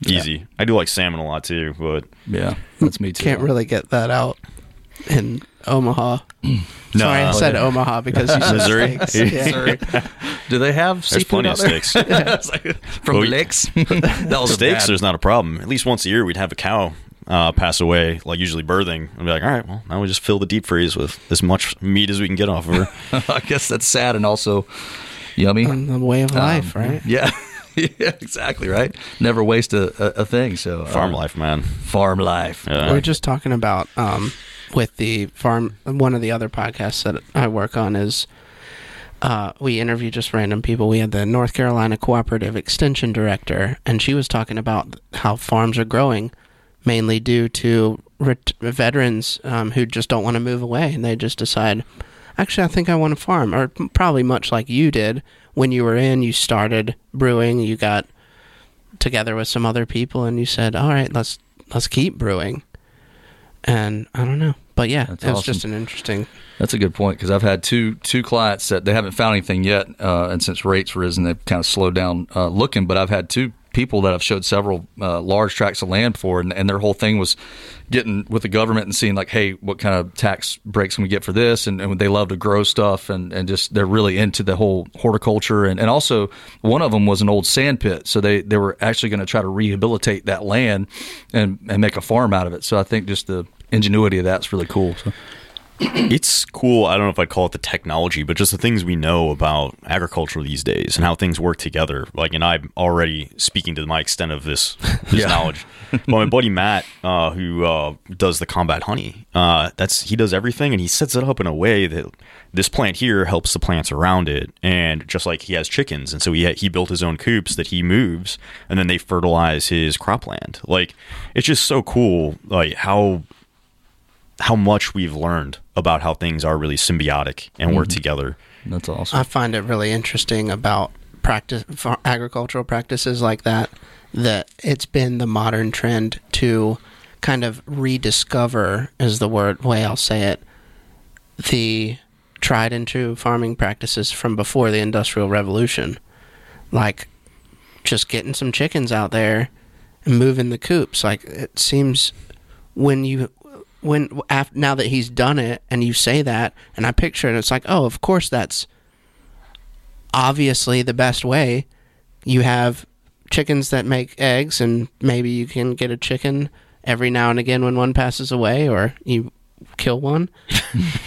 Easy. Yeah. I do like salmon a lot too, but yeah, that's me too. Can't really get that out in Omaha. Sorry, I said Omaha because you said Missouri. Missouri. Do they have seafood? There's plenty of steaks. From lakes? That was steaks, there's not a problem. At least once a year, we'd have a cow pass away, like usually birthing. I'd be like, all right, well, now we just fill the deep freeze with as much meat as we can get off of her. I guess that's sad and also yummy. The way of life, right? Yeah. Yeah, exactly, right? Never waste a thing. So farm life, man. Farm life. Yeah. We're just talking about with the farm. One of the other podcasts that I work on is we interview just random people. We had the North Carolina Cooperative Extension Director, and she was talking about how farms are growing mainly due to veterans who just don't want to move away, and they just decide, actually, I think I want to farm, or probably much like you did. When you were in, you started brewing, you got together with some other people, and you said, all right, let's keep brewing. And I don't know. But yeah, that's awesome. Just an interesting... That's a good point, because I've had two clients that they haven't found anything yet, and since rates risen, they've kind of slowed down looking, but I've had two people that I've showed several large tracts of land for, and their whole thing was getting with the government and seeing like, hey, what kind of tax breaks can we get for this? And they love to grow stuff and just they're really into the whole horticulture. And also one of them was an old sand pit. So they were actually going to try to rehabilitate that land and make a farm out of it. So I think just the ingenuity of that's really cool. So. It's cool. I don't know if I'd call it the technology, but just the things we know about agriculture these days and how things work together. Like, and I'm already speaking to my extent of this knowledge. But my buddy Matt, who does the Combat Honey, he does everything, and he sets it up in a way that this plant here helps the plants around it. And just like he has chickens, and so he built his own coops that he moves, and then they fertilize his cropland. Like, it's just so cool, like how much we've learned about how things are really symbiotic and work together. That's awesome. I find it really interesting about agricultural practices like that it's been the modern trend to kind of rediscover, is the way I'll say it, the tried and true farming practices from before the Industrial Revolution. Like just getting some chickens out there and moving the coops. Like it seems when you when after, now that he's done it and you say that and I picture it, it's like, oh, of course, that's obviously the best way. You have chickens that make eggs, and maybe you can get a chicken every now and again when one passes away, or you kill one,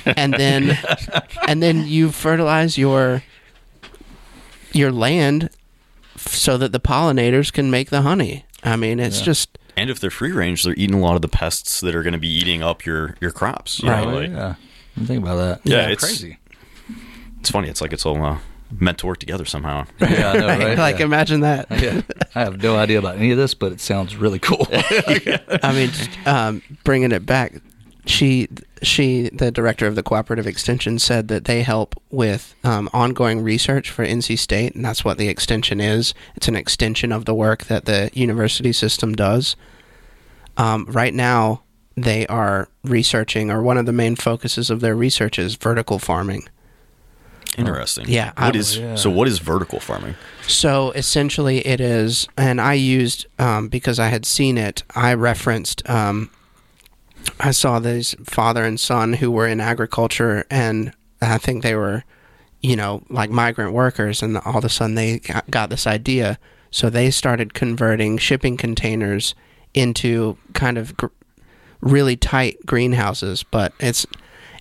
and then you fertilize your land so that the pollinators can make the honey. I mean, it's just. And if they're free range, they're eating a lot of the pests that are going to be eating up your crops. Right. Like, yeah. I'm thinking about that. Yeah, it's crazy. It's funny. It's like it's all meant to work together somehow. Yeah, I know, right? Like, imagine that. Yeah. I have no idea about any of this, but it sounds really cool. I mean, bringing it back, she, the director of the Cooperative Extension, said that they help with ongoing research for NC State, and that's what the extension is. It's an extension of the work that the university system does. Right now, they are researching, or one of the main focuses of their research is vertical farming. Interesting. Yeah. So what is vertical farming? So essentially it is, and I used, because I had seen it, I referenced... I saw these father and son who were in agriculture, and I think they were, like migrant workers, and all of a sudden they got this idea. So they started converting shipping containers into kind of really tight greenhouses,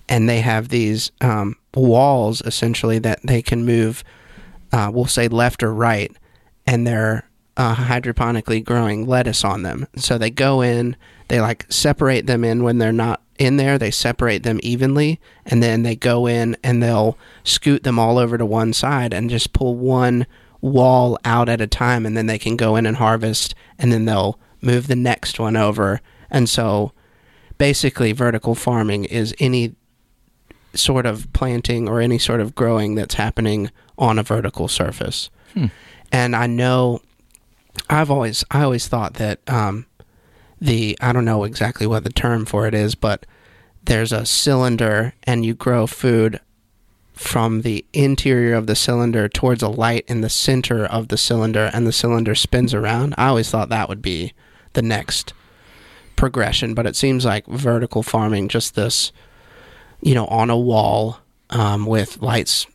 and they have these walls essentially that they can move, we'll say left or right, and they're hydroponically growing lettuce on them. So they go in, they separate them in when they're not in there. They separate them evenly, and then they go in and they'll scoot them all over to one side and just pull one wall out at a time, and then they can go in and harvest, and then they'll move the next one over. And so basically vertical farming is any sort of planting or any sort of growing that's happening on a vertical surface. And I know I always thought that I don't know exactly what the term for it is, but there's a cylinder and you grow food from the interior of the cylinder towards a light in the center of the cylinder, and the cylinder spins around. I always thought that would be the next progression, but it seems like vertical farming, just this, on a wall with lights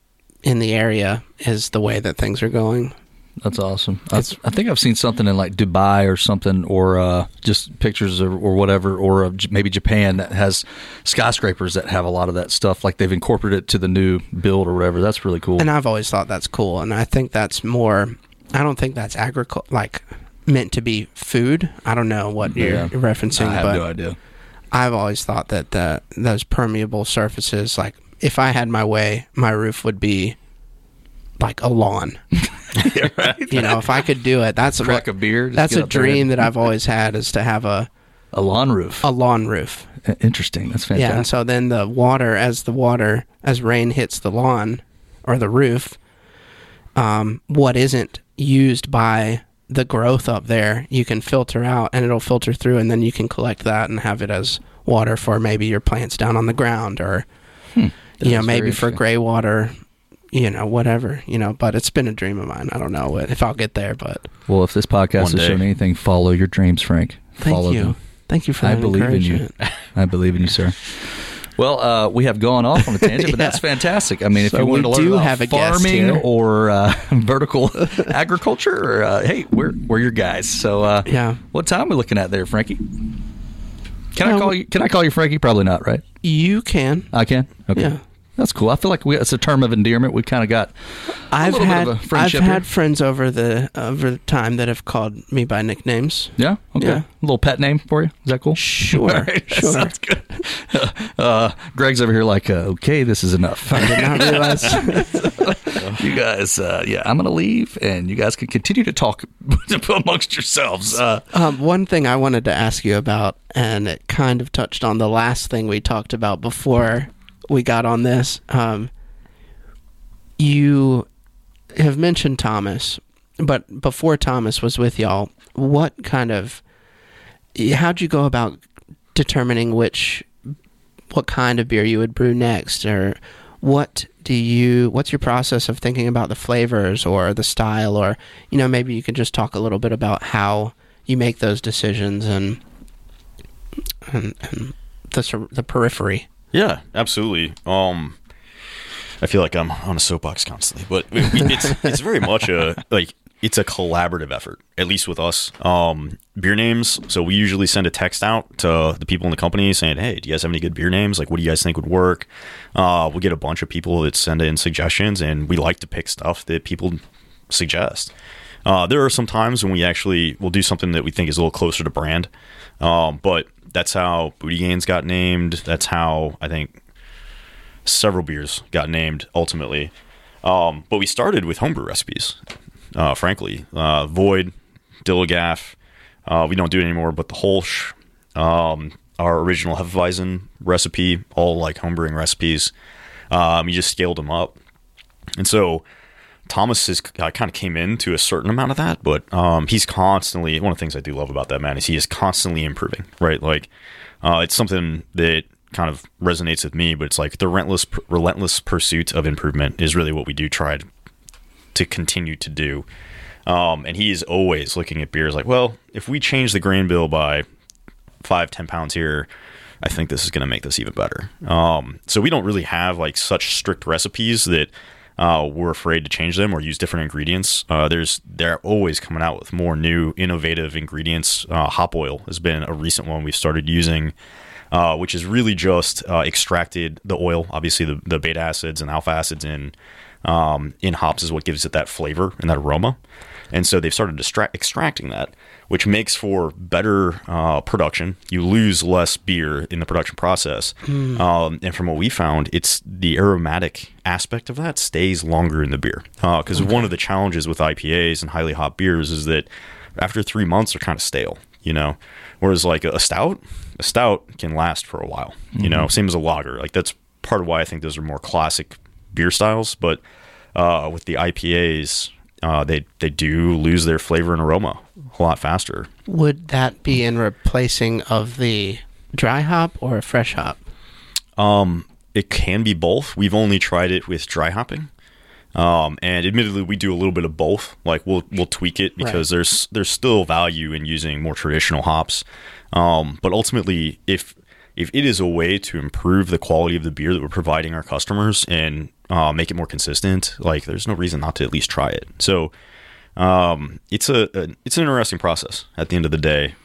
in the area, is the way that things are going. That's awesome. I think I've seen something in Dubai or something, or just pictures or whatever, or maybe Japan, that has skyscrapers that have a lot of that stuff. Like they've incorporated it to the new build or whatever. That's really cool. And I've always thought that's cool. And I think that's more, I don't think that's meant to be food. I don't know what you're referencing. I have no idea. I've always thought that those permeable surfaces, if I had my way, my roof would be like a lawn. Yeah, right. If I could do it, that's crack a beer. That's a dream that I've always had, is to have a lawn roof. A lawn roof. Interesting. That's fantastic. Yeah, and so then as rain hits the lawn or the roof, what isn't used by the growth up there, you can filter out, and it'll filter through, and then you can collect that and have it as water for maybe your plants down on the ground, or maybe for gray water. Whatever, but it's been a dream of mine. I don't know if I'll get there, but... Well, if this podcast has shown anything, follow your dreams, Frank. Follow them. Thank you for that encouragement. I believe in you, sir. Well, we have gone off on a tangent, but that's fantastic. I mean, if you wanted to learn about farming or vertical agriculture, hey, we're your guys. So what time are we looking at there, Frankie? Can I call you Frankie? Probably not, right? You can. I can? Okay. Yeah. That's cool. I feel like it's a term of endearment. We've kind of got a little bit of a friendship. I've had friends over the time that have called me by nicknames. Yeah? Okay. Yeah. A little pet name for you? Is that cool? Sure. Right. Sure. Sounds good. Greg's over here okay, this is enough. I did not realize. You guys, I'm going to leave, and you guys can continue to talk amongst yourselves. One thing I wanted to ask you about, and it kind of touched on the last thing we talked about before we got on this. You have mentioned Thomas, but before Thomas was with y'all, what kind of, how'd you go about determining what kind of beer you would brew next, or what's your process of thinking about the flavors or the style, or, maybe you could just talk a little bit about how you make those decisions and the periphery. Yeah, absolutely. I feel like I'm on a soapbox constantly, but it's very much it's a collaborative effort, at least with us. Beer names. So we usually send a text out to the people in the company saying, hey, do you guys have any good beer names? Like, what do you guys think would work? We'll get a bunch of people that send in suggestions, and we like to pick stuff that people suggest. There are some times when we actually will do something that we think is a little closer to brand. But that's how Booty Gains got named. That's how I think several beers got named ultimately. But we started with homebrew recipes. Frankly, Void, Dilligaff, we don't do it anymore, but the Holsch, our original Hefeweizen recipe, all like homebrewing recipes. You just scaled them up. And so Thomas is kind of came into a certain amount of that, but he's constantly, one of the things I do love about that man is he is constantly improving, right? Like it's something that kind of resonates with me, but it's like the relentless pursuit of improvement is really what we do try to continue to do. And he is always looking at beers like, well, if we change the grain bill by 5-10 pounds here, I think this is going to make this even better. So we don't really have like such strict recipes that we're afraid to change them or use different ingredients. They're always coming out with more new innovative ingredients. Hop oil has been a recent one we've started using, which is really just extracted the oil, obviously the beta acids and alpha acids in hops is what gives it that flavor and that aroma. And so they've started extracting that, which makes for better production. You lose less beer in the production process. And from what we found, it's the aromatic aspect of that stays longer in the beer. Because one of the challenges with IPAs and highly hop beers is that after 3 months, they're kind of stale, you know? Whereas like a stout can last for a while, you know? Same as a lager. Like that's part of why I think those are more classic beer styles, but with the IPAs, they do lose their flavor and aroma a lot faster. Would that be in replacing of the dry hop or a fresh hop? It can be both. We've only tried it with dry hopping, and admittedly, we do a little bit of both. Like we'll tweak it because there's still value in using more traditional hops, but ultimately, if it is a way to improve the quality of the beer that we're providing our customers and make it more consistent, like there's no reason not to at least try it. So it's an interesting process at the end of the day,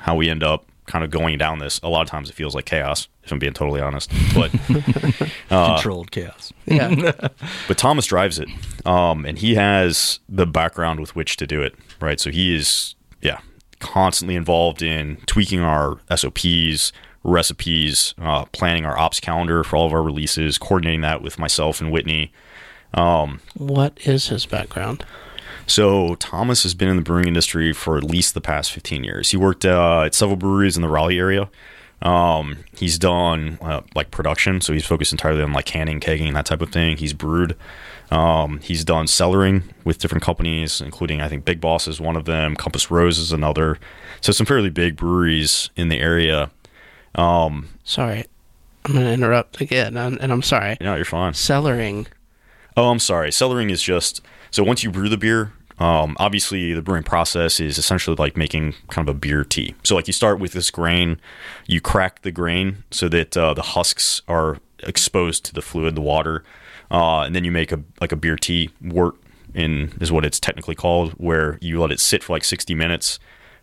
how we end up kind of going down this. A lot of times it feels like chaos, if I'm being totally honest, but controlled chaos. Yeah. But Thomas drives it, and he has the background with which to do it, right? So he is constantly involved in tweaking our SOPs, recipes, planning our ops calendar for all of our releases, coordinating that with myself and Whitney. What is his background? So Thomas has been in the brewing industry for at least the past 15 years. He worked at several breweries in the Raleigh area. He's done production, so he's focused entirely on like canning, kegging, and that type of thing. He's brewed. He's done cellaring with different companies, including I think Big Boss is one of them, Compass Rose is another. So some fairly big breweries in the area. Sorry, I'm going to interrupt again, and I'm sorry. No, you're fine. Cellaring. Oh, I'm sorry. Cellaring is just, so once you brew the beer, obviously the brewing process is essentially like making kind of a beer tea. So like you start with this grain, you crack the grain so that the husks are exposed to the fluid, the water, and then you make a beer tea, wort is what it's technically called, where you let it sit for like 60 minutes.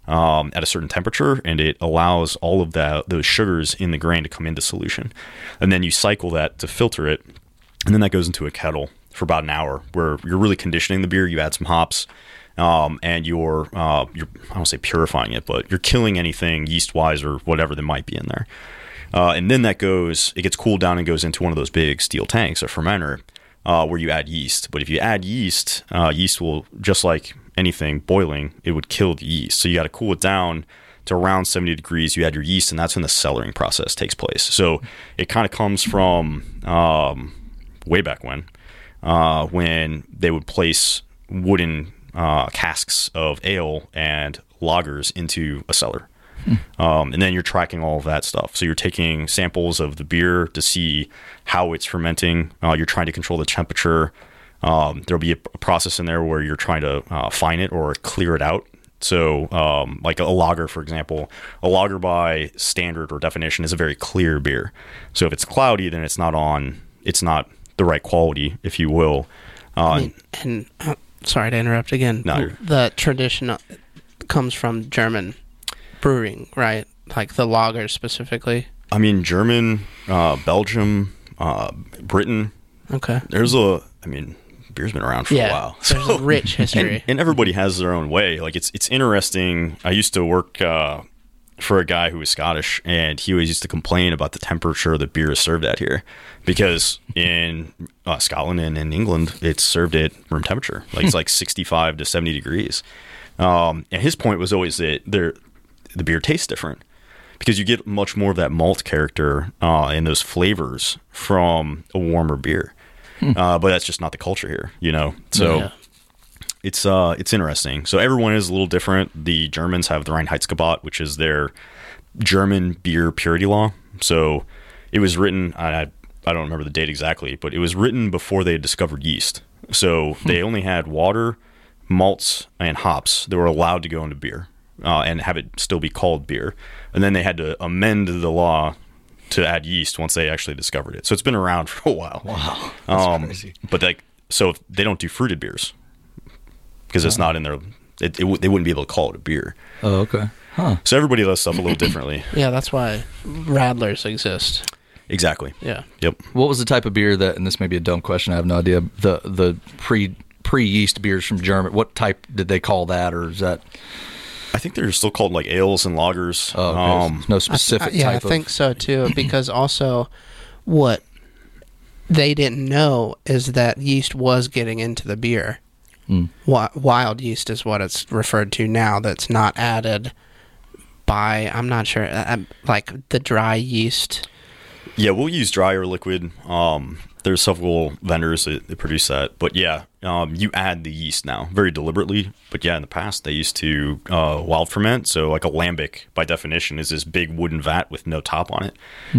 At a certain temperature, and it allows all of those sugars in the grain to come into solution. And then you cycle that to filter it, and then that goes into a kettle for about an hour where you're really conditioning the beer. You add some hops, and you're I don't want to say purifying it, but you're killing anything yeast-wise or whatever that might be in there. And then it gets cooled down and goes into one of those big steel tanks or fermenter where you add yeast. But if you add yeast, yeast will, just like anything boiling, it would kill the yeast. So you got to cool it down to around 70 degrees. You add your yeast, and that's when the cellaring process takes place. So it kind of comes from way back when they would place wooden casks of ale and lagers into a cellar. And then you're tracking all of that stuff. So you're taking samples of the beer to see how it's fermenting. You're trying to control the temperature. There'll be a process in there where you're trying to fine it or clear it out So, like a lager, for example, a lager by standard or definition is a very clear beer. So if it's cloudy, then it's not the right quality, if you will. I mean, and sorry to interrupt again. No, the tradition comes from German brewing, right? Like the lagers specifically. I mean, German, Belgium, Britain. Okay. There's a, I mean, beer's been around for a while. There's a rich history. And everybody has their own way. Like, it's interesting. I used to work for a guy who was Scottish, and he always used to complain about the temperature that beer is served at here, because in Scotland and in England, it's served at room temperature. Like, it's like 65 to 70 degrees. And his point was always that the beer tastes different, because you get much more of that malt character and those flavors from a warmer beer. But that's just not the culture here, you know? So it's interesting. So everyone is a little different. The Germans have the Reinheitsgebot, which is their German beer purity law. So it was written, I don't remember the date exactly, but it was written before they had discovered yeast. So they only had water, malts, and hops that were allowed to go into beer and have it still be called beer. And then they had to amend the law to add yeast once they actually discovered it. So it's been around for a while. Wow. That's crazy. But like, so if they don't do fruited beers because it's not in their, they wouldn't be able to call it a beer. Oh, okay. Huh. So everybody does stuff a little differently. Yeah. That's why Radlers exist. Exactly. Yeah. Yep. What was the type of beer that, and this may be a dumb question, I have no idea, the pre yeast beers from Germany, what type did they call that? Or is that, I think they're still called like ales and lagers. Oh, no specific type of... Yeah, I think so too, because also what they didn't know is that yeast was getting into the beer. Mm. Wild yeast is what it's referred to now, that's not added by, I'm not sure, like the dry yeast. Yeah, we'll use dry or liquid. There's several vendors that produce that, but you add the yeast now very deliberately. But yeah, in the past they used to wild ferment. So like a lambic by definition is this big wooden vat with no top on it.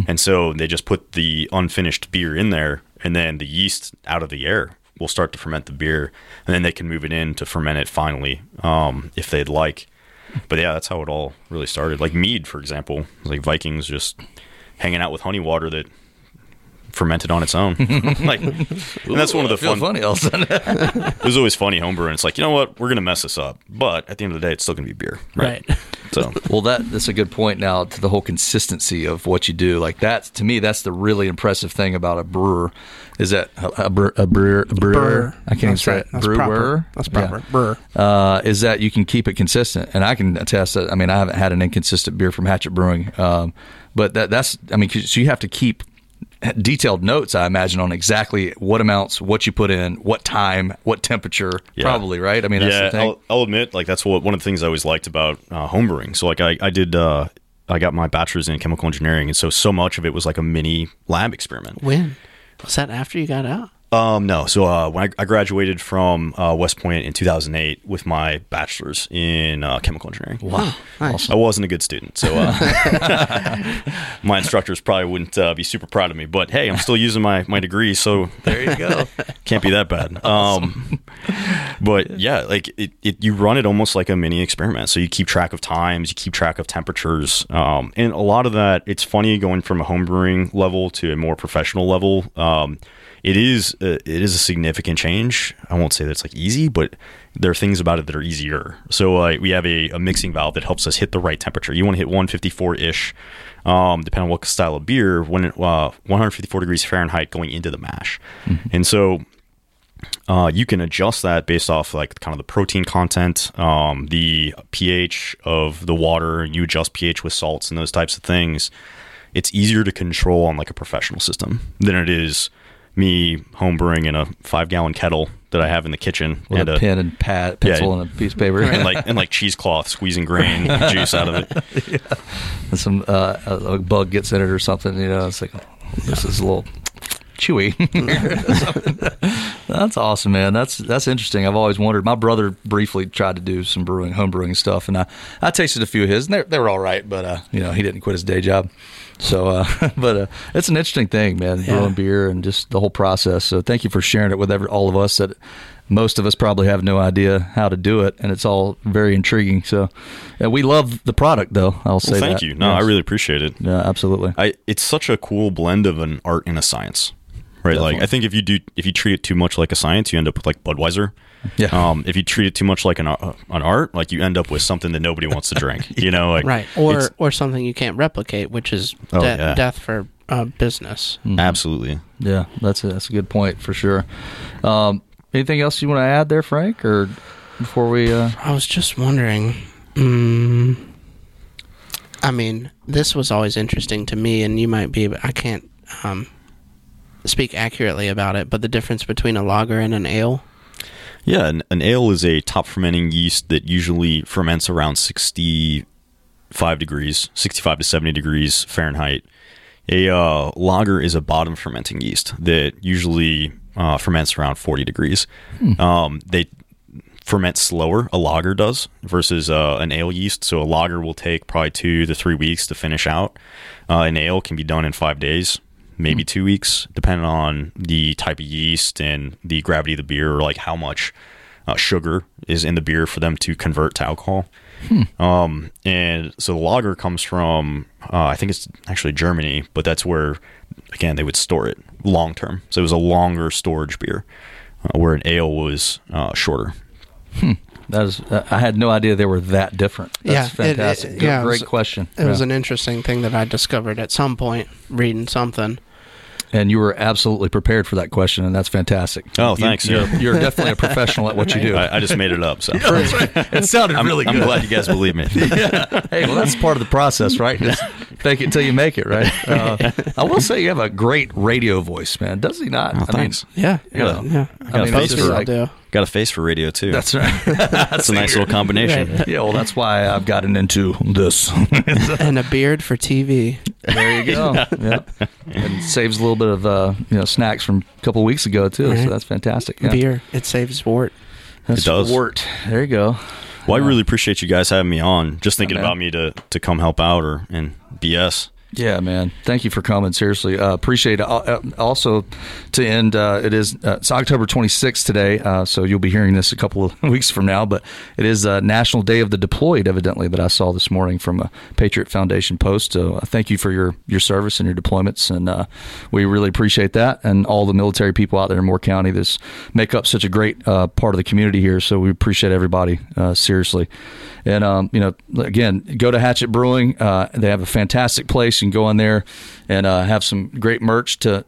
And so they just put the unfinished beer in there, and then the yeast out of the air will start to ferment the beer, and then they can move it in to ferment it finally if they'd like. But yeah, that's how it all really started. Like mead, for example, like Vikings just hanging out with honey water that fermented on its own. Like, and that's one of the funny all of a sudden. It was always funny homebrew, and it's like, you know what, we're gonna mess this up, but at the end of the day it's still gonna be beer, right? So well, that's a good point now to the whole consistency of what you do. Like that's, to me, that's the really impressive thing about a brewer, is that a brewer I can't even say it. That's brewer proper. That's proper. Yeah. Brewer is that you can keep it consistent, and I can attest that. I mean, I haven't had an inconsistent beer from Hatchet Brewing, but that's I mean, so you have to keep detailed notes, I imagine, on exactly what amounts, what you put in, what time, what temperature, probably, right? I mean, that's the thing. I'll admit, like, that's one of the things I always liked about homebrewing. So, like, I got my bachelor's in chemical engineering, and so much of it was like a mini lab experiment. When? Was that after you got out? No. So, when I graduated from West Point in 2008 with my bachelor's in chemical engineering. Wow. Nice. Awesome. I wasn't a good student, so my instructors probably wouldn't be super proud of me. But, hey, I'm still using my degree, so there you go. Can't be that bad. Awesome. But, yeah, like you run it almost like a mini experiment. So you keep track of times, you keep track of temperatures. And a lot of that, it's funny going from a homebrewing level to a more professional level. It is a significant change. I won't say that it's like easy, but there are things about it that are easier. So we have a mixing valve that helps us hit the right temperature. You want to hit 154-ish, depending on what style of beer, when 154 degrees Fahrenheit going into the mash. Mm-hmm. And so you can adjust that based off like kind of the protein content, the pH of the water. You adjust pH with salts and those types of things. It's easier to control on like a professional system than it is me homebrewing in a 5-gallon kettle that I have in the kitchen with a pen and pencil and a piece of paper and like cheesecloth, squeezing grain juice out of it. Yeah. And some a bug gets in it or something. You know, it's like, oh, this is a little chewy. That's awesome, man. That's interesting. I've always wondered. My brother briefly tried to do some brewing, homebrewing stuff, and I tasted a few of his, and they were all right, but you know, he didn't quit his day job. So, but it's an interesting thing, man, brewing beer and just the whole process. So thank you for sharing it with all of us that most of us probably have no idea how to do it, and it's all very intriguing. So we love the product, though. I'll say thank you. No, yes. I really appreciate it. Yeah, absolutely. It's such a cool blend of an art and a science. Right, definitely. Like I think if you treat it too much like a science, you end up with like Budweiser. Yeah. If you treat it too much like an art, like you end up with something that nobody wants to drink. You know, like right, or something you can't replicate, which is death for business. Mm-hmm. Absolutely. Yeah, that's a good point for sure. Anything else you want to add there, Frank? Or before we, I was just wondering. I mean, this was always interesting to me, and you might be, but I can't. Speak accurately about it, but the difference between a lager and an ale? Yeah, an ale is a top fermenting yeast that usually ferments around 65 to 70 degrees Fahrenheit. A lager is a bottom fermenting yeast that usually ferments around 40 degrees. Hmm. They ferment slower, a lager does, versus an ale yeast. So a lager will take probably 2 to 3 weeks to finish out. An ale can be done in 5 days. Maybe 2 weeks, depending on the type of yeast and the gravity of the beer, or like how much sugar is in the beer for them to convert to alcohol. Hmm. And so the lager comes from, I think it's actually Germany, but that's where, again, they would store it long term. So it was a longer storage beer, where an ale was shorter. Hmm. I had no idea they were that different. That's fantastic. Great question. It was an interesting thing that I discovered at some point reading something. And you were absolutely prepared for that question, and that's fantastic. Oh, thanks. You're definitely a professional at what you do. I just made it up. So it sounded really good. I'm glad you guys believe me. Yeah. Hey, well, that's part of the process, right? Just fake it till you make it, right? I will say you have a great radio voice, man. Does he not? Oh, thanks. Got a face for radio, too. That's right. That's a nice little combination. Right. Yeah, well, that's why I've gotten into this. And a beard for TV. There you go. Yep. And saves a little bit of snacks from a couple of weeks ago, too, right. So that's fantastic. Yeah. Beer. It saves wart. It does. Wart. There you go. Well, I really appreciate you guys having me on. Just thinking about me to come help out and BS. Yeah, man. Thank you for coming. Seriously. Appreciate it. Also, to end, it's October 26th today, so you'll be hearing this a couple of weeks from now, but it is National Day of the Deployed, evidently, that I saw this morning from a Patriot Foundation post. So thank you for your service and your deployments, and we really appreciate that, and all the military people out there in Moore County that make up such a great part of the community here, so we appreciate everybody, seriously. And, again, go to Hatchet Brewing. They have a fantastic place. You can go on there and have some great merch to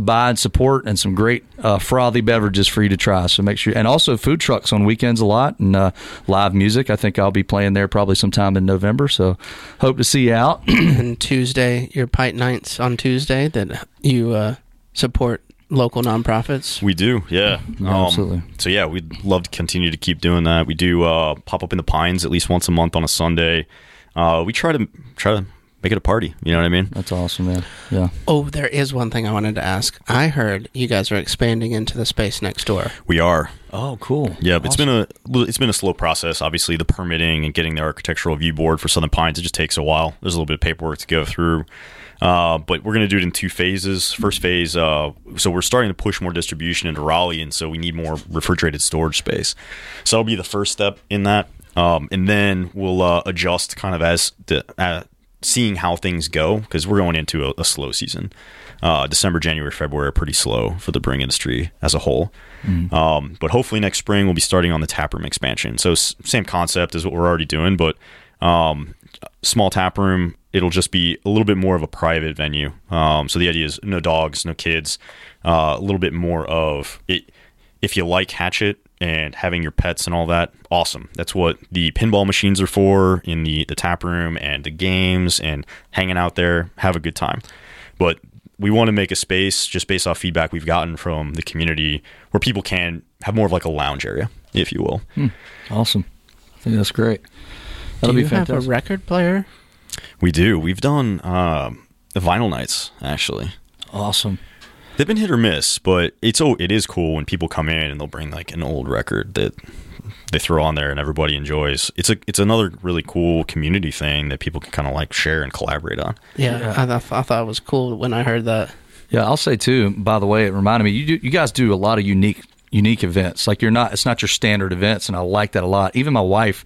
buy and support, and some great frothy beverages for you to try. So make sure, and also food trucks on weekends a lot, and live music. I think I'll be playing there probably sometime in November. So hope to see you out. And Tuesday, your pint nights on Tuesday, that you support local nonprofits. We do, yeah. Absolutely. So yeah, we'd love to continue to keep doing that. We do pop up in the Pines at least once a month on a Sunday. We try to make it a party. You know what I mean? That's awesome, man. Yeah. Oh, there is one thing I wanted to ask. I heard you guys are expanding into the space next door. We are. Oh, cool. Yeah, but awesome. It's been a slow process. Obviously, the permitting and getting the architectural review board for Southern Pines, it just takes a while. There's a little bit of paperwork to go through. But we're going to do it in 2 phases. First phase, so we're starting to push more distribution into Raleigh, and so we need more refrigerated storage space. So that'll be the first step in that. And then we'll adjust kind of as the seeing how things go, because we're going into a slow season. December, January, February are pretty slow for the brewing industry as a whole. Mm. But hopefully next spring we'll be starting on the taproom expansion. So same concept as what we're already doing, but small taproom. It'll just be a little bit more of a private venue. So the idea is no dogs, no kids, a little bit more of it. If you like Hatchet and having your pets and all that, awesome. That's what the pinball machines are for in the tap room, and the games, and hanging out there, have a good time. But we want to make a space, just based off feedback we've gotten from the community, where people can have more of like a lounge area, if you will. Hmm. Awesome. I think that's great. That'll be fantastic. Do you have a record player? We do. We've done the vinyl nights, actually. Awesome. They've been hit or miss, but it is cool when people come in and they'll bring like an old record that they throw on there and everybody enjoys. It's another really cool community thing that people can kind of like share and collaborate on. Yeah. I thought it was cool when I heard that. Yeah, I'll say too, by the way, it reminded me, you guys do a lot of unique unique events. Like it's not your standard events, and I like that a lot. Even my wife,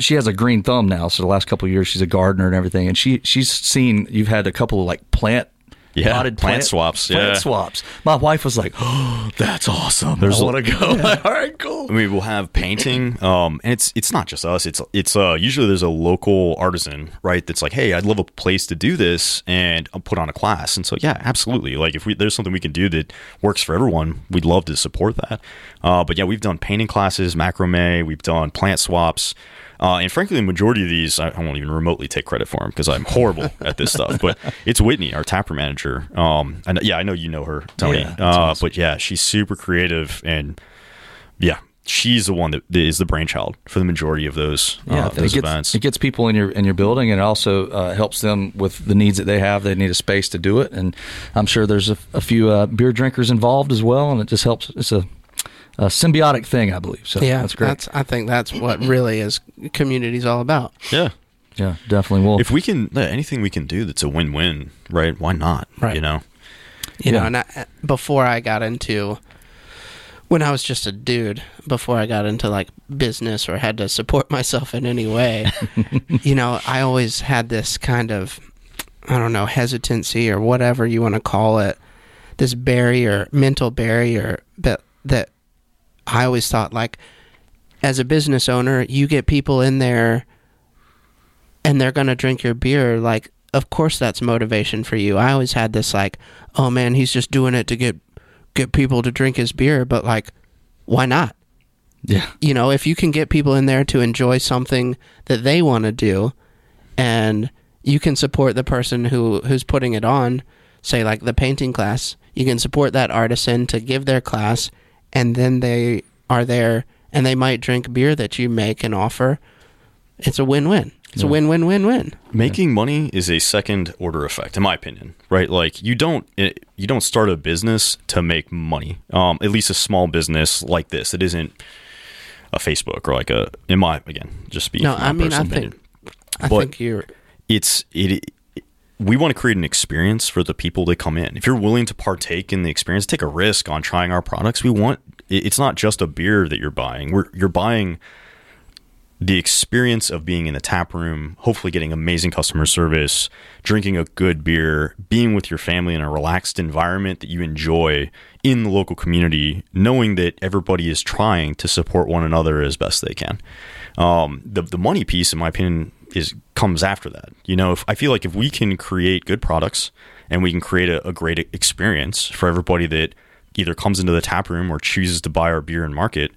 she has a green thumb now. So the last couple of years, she's a gardener and everything, and she's seen you've had a couple of like plant swaps. My wife was like, "Oh, that's awesome! I want to go." Yeah. Like, all right, cool. I mean, we'll have painting, and it's not just us. It's usually there's a local artisan, right? That's like, "Hey, I'd love a place to do this," and I'll put on a class. And so, yeah, absolutely. Like, if there's something we can do that works for everyone, we'd love to support that. But yeah, we've done painting classes, macrame. We've done plant swaps. And frankly, the majority of these, I won't even remotely take credit for them because I'm horrible at this stuff. But it's Whitney, our tapper manager. I know you know her, Tony. Yeah, awesome. But yeah, she's super creative. And yeah, she's the one that is the brainchild for the majority of those events. It gets people in your building, and it also helps them with the needs that they have. They need a space to do it. And I'm sure there's a few beer drinkers involved as well. And it just helps. It's a symbiotic thing, I believe. So yeah, that's great. I think that's what really is community's all about. Yeah. Yeah, definitely. Well, if we can, anything we can do that's a win-win, right? Why not? Right. You know, and when I was just a dude, before I got into like business or had to support myself in any way, you know, I always had this kind of, I don't know, hesitancy or whatever you want to call it, this barrier, mental barrier that I always thought, like, as a business owner, you get people in there and they're going to drink your beer. Like, of course that's motivation for you. I always had this, like, oh, man, he's just doing it to get people to drink his beer. But, like, why not? Yeah. You know, if you can get people in there to enjoy something that they want to do, and you can support the person who's putting it on, say, like, the painting class, you can support that artisan to give their class, and then they are there and they might drink beer that you make and offer. It's a win-win. It's a win-win-win-win. Making money is a second order effect, in my opinion, right? Like, you don't start a business to make money, at least a small business like this. It isn't a Facebook or like a, in my, again, just speaking. No, I mean, I think you're... We want to create an experience for the people that come in. If you're willing to partake in the experience, take a risk on trying our products, it's not just a beer that you're buying. You're buying the experience of being in the tap room, hopefully getting amazing customer service, drinking a good beer, being with your family in a relaxed environment that you enjoy in the local community, knowing that everybody is trying to support one another as best they can. The money piece, in my opinion, comes after that. You know, I feel like if we can create good products and we can create a great experience for everybody that either comes into the tap room or chooses to buy our beer and market,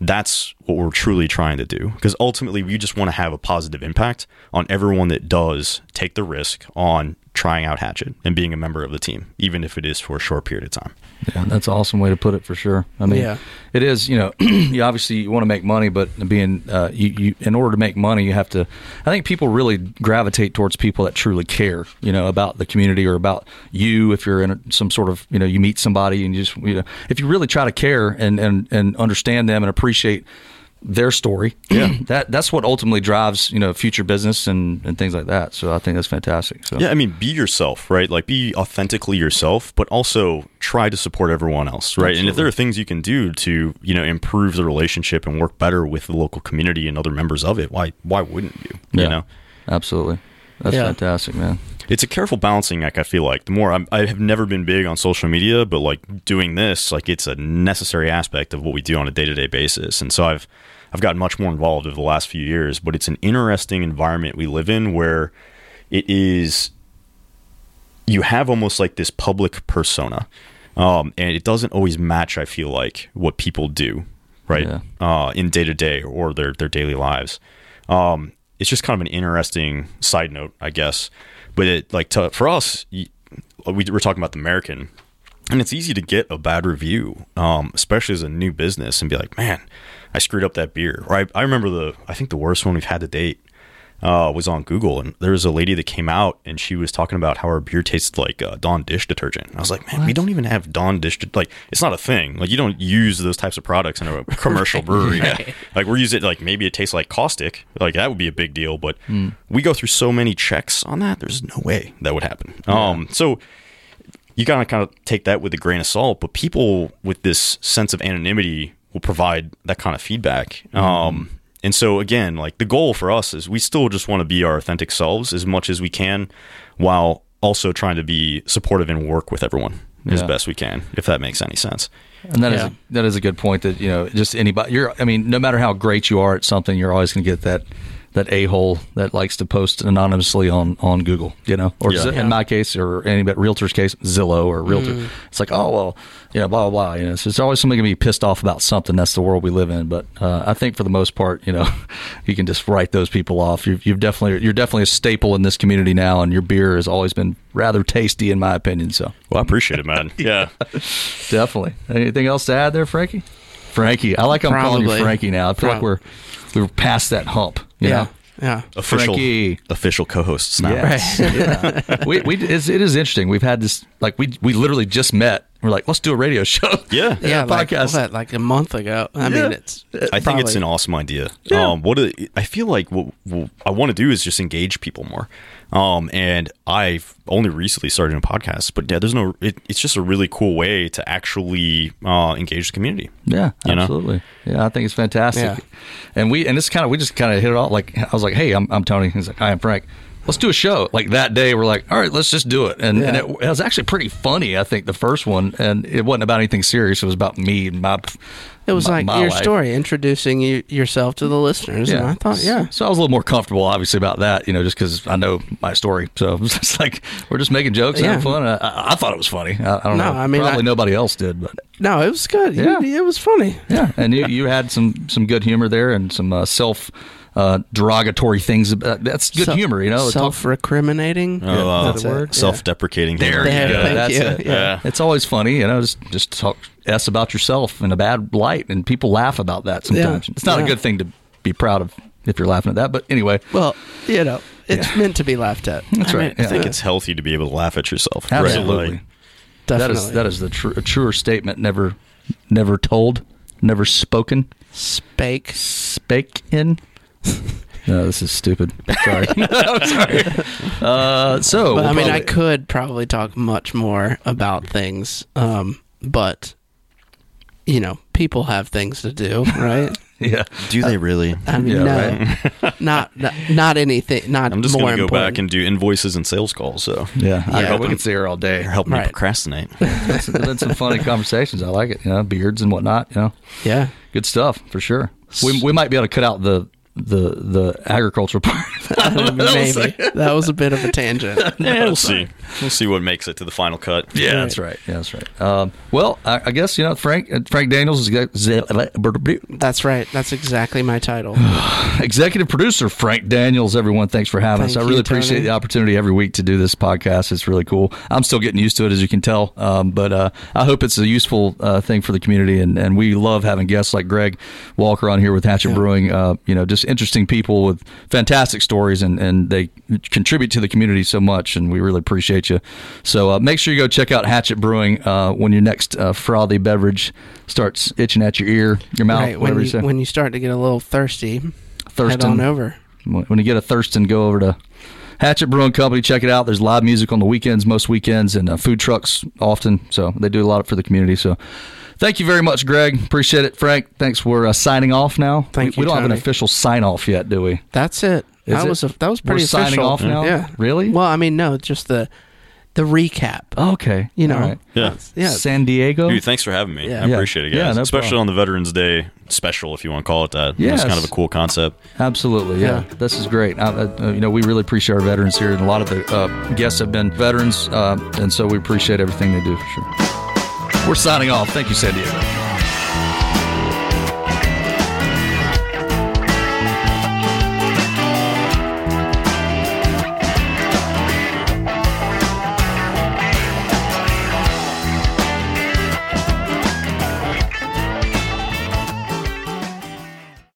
that's what we're truly trying to do. Because ultimately, we just want to have a positive impact on everyone that does take the risk on trying out Hatchet and being a member of the team, even if it is for a short period of time. Yeah, that's an awesome way to put it, for sure. I mean, It is, you know, you obviously you want to make money, but in order to make money, you have to, I think people really gravitate towards people that truly care, you know, about the community or about you. If you're in some sort of, you know, you meet somebody and you just, you know, if you really try to care and understand them and appreciate their story, yeah, that's what ultimately drives, you know, future business and things like that. So I think that's fantastic. So yeah, I mean, be yourself, right? Like, be authentically yourself, but also try to support everyone else, right? Absolutely. And if there are things you can do to, you know, improve the relationship and work better with the local community and other members of it, why wouldn't you? Yeah, you know, absolutely. That's fantastic, man. It's a careful balancing act, I feel like. The more I have never been big on social media, but like doing this, like it's a necessary aspect of what we do on a day-to-day basis. And so I've gotten much more involved over the last few years, but it's an interesting environment we live in where it is, you have almost like this public persona, and it doesn't always match, I feel like, what people do, right? Yeah. In day-to-day or their daily lives. It's just kind of an interesting side note, I guess. But it, like, for us, we were talking about the American, and it's easy to get a bad review, especially as a new business, and be like, man, I screwed up that beer. Or I remember I think the worst one we've had to date was on Google, and there was a lady that came out and she was talking about how her beer tasted like Dawn dish detergent. And I was like, man, we don't even have Dawn dish like, it's not a thing. Like, you don't use those types of products in a commercial brewery. Right. Like, we're using it, like, maybe it tastes like caustic. Like, that would be a big deal, but we go through so many checks on that. There's no way that would happen. Yeah. So you got to kind of take that with a grain of salt, but people with this sense of anonymity will provide that kind of feedback. Mm-hmm. And so again, like the goal for us is we still just want to be our authentic selves as much as we can, while also trying to be supportive and work with everyone as best we can, if that makes any sense. And that is a good point that, you know, just anybody, no matter how great you are at something, you're always going to get that a-hole that likes to post anonymously on Google, you know, or in my case, or any realtor's case, Zillow or realtor. Mm. It's like, oh, well, you know, blah, blah, blah. You know, so it's always somebody going to be pissed off about something. That's the world we live in. But I think for the most part, you know, you can just write those people off. You're definitely a staple in this community now, and your beer has always been rather tasty, in my opinion. So, well, I appreciate it, man. Yeah. Definitely. Anything else to add there, Frankie? Frankie. I like I'm calling you Frankie now. I feel like we're past that hump. Yeah. Official co-hosts now. Yes. Right. Yeah. It is interesting. We've had this, like, we literally just met. We're like, let's do a radio show. Yeah. Yeah. Podcast. Like a month ago. I mean, I think it's an awesome idea. Yeah. I feel like what I want to do is just engage people more. And I've only recently started a podcast, but yeah, it's just a really cool way to actually engage the community. Yeah, absolutely. Know? Yeah, I think it's fantastic. Yeah. We just kind of hit it off. Like, I was like, hey, I'm Tony. He's like, hi, I'm Frank. Let's do a show. Like that day, we're like, all right, let's just do it. And it was actually pretty funny, I think, the first one. And it wasn't about anything serious. It was about me and my It was my, like my your life. Story, introducing yourself to the listeners. Yeah. And I thought, So I was a little more comfortable, obviously, about that, you know, just because I know my story. So it was just like, we're just making jokes and having fun. I thought it was funny. I don't know. I mean, probably nobody else did. But no, it was good. Yeah. It was funny. Yeah. And you had some good humor there and some self derogatory things. That's good humor, you know. Self-recriminating. That's a word. Self-deprecating. There you go. That's it. Yeah. It's always funny, you know. Just talk s about yourself in a bad light, and people laugh about that sometimes. Yeah. It's not a good thing to be proud of if you're laughing at that. But anyway, well, you know, it's meant to be laughed at. That's right. I think it's healthy to be able to laugh at yourself. Absolutely. Right. Definitely. That is the truer statement. Never told. Never spoken. Spake in. No, this is stupid. Sorry. I'm sorry. I could probably talk much more about things, but, you know, people have things to do, right? Yeah. Do they really? I mean, no. Right? not anything. Not. I'm just going to go back and do invoices and sales calls. So we can see her all day. Help me procrastinate. That's been some funny conversations. I like it. You know, beards and whatnot. You know. Yeah. Good stuff for sure. We might be able to cut out the agricultural part. Maybe that was a bit of a tangent. Yeah, we'll see what makes it to the final cut. Yeah, that's right. Well, I guess, you know, Frank Daniels is. That's right. That's exactly my title. Executive producer Frank Daniels. Everyone, thanks for having us. I really appreciate the opportunity every week to do this podcast. It's really cool. I'm still getting used to it, as you can tell. But I hope it's a useful thing for the community. And we love having guests like Greg Walker on here with Hatchet Brewing. You know, just interesting people with fantastic stories, and they contribute to the community so much, and we really appreciate you. So make sure you go check out Hatchet Brewing when your next frothy beverage starts itching at your ear, your mouth, whatever you say. When you start to get a little thirsty, head on over. When you get a thirstin', go over to Hatchet Brewing Company. Check it out. There's live music on the weekends, most weekends, and food trucks often. So they do a lot for the community. So thank you very much, Greg. Appreciate it. Frank, thanks. We're signing off now. Thank you, we don't have an official sign-off yet, do we? That's it. That was pretty official. We're signing off now? Yeah. Really? Well, I mean, no, just the recap. Okay. You know. Right. Yeah. San Diego. Dude, thanks for having me. Yeah. I appreciate it, guys. Yeah, no especially problem. On the Veterans Day special, if you want to call it that. Yeah. It's kind of a cool concept. Absolutely. Yeah. This is great. You know, we really appreciate our veterans here, and a lot of the guests have been veterans, and so we appreciate everything they do for sure. We're signing off. Thank you, San Diego.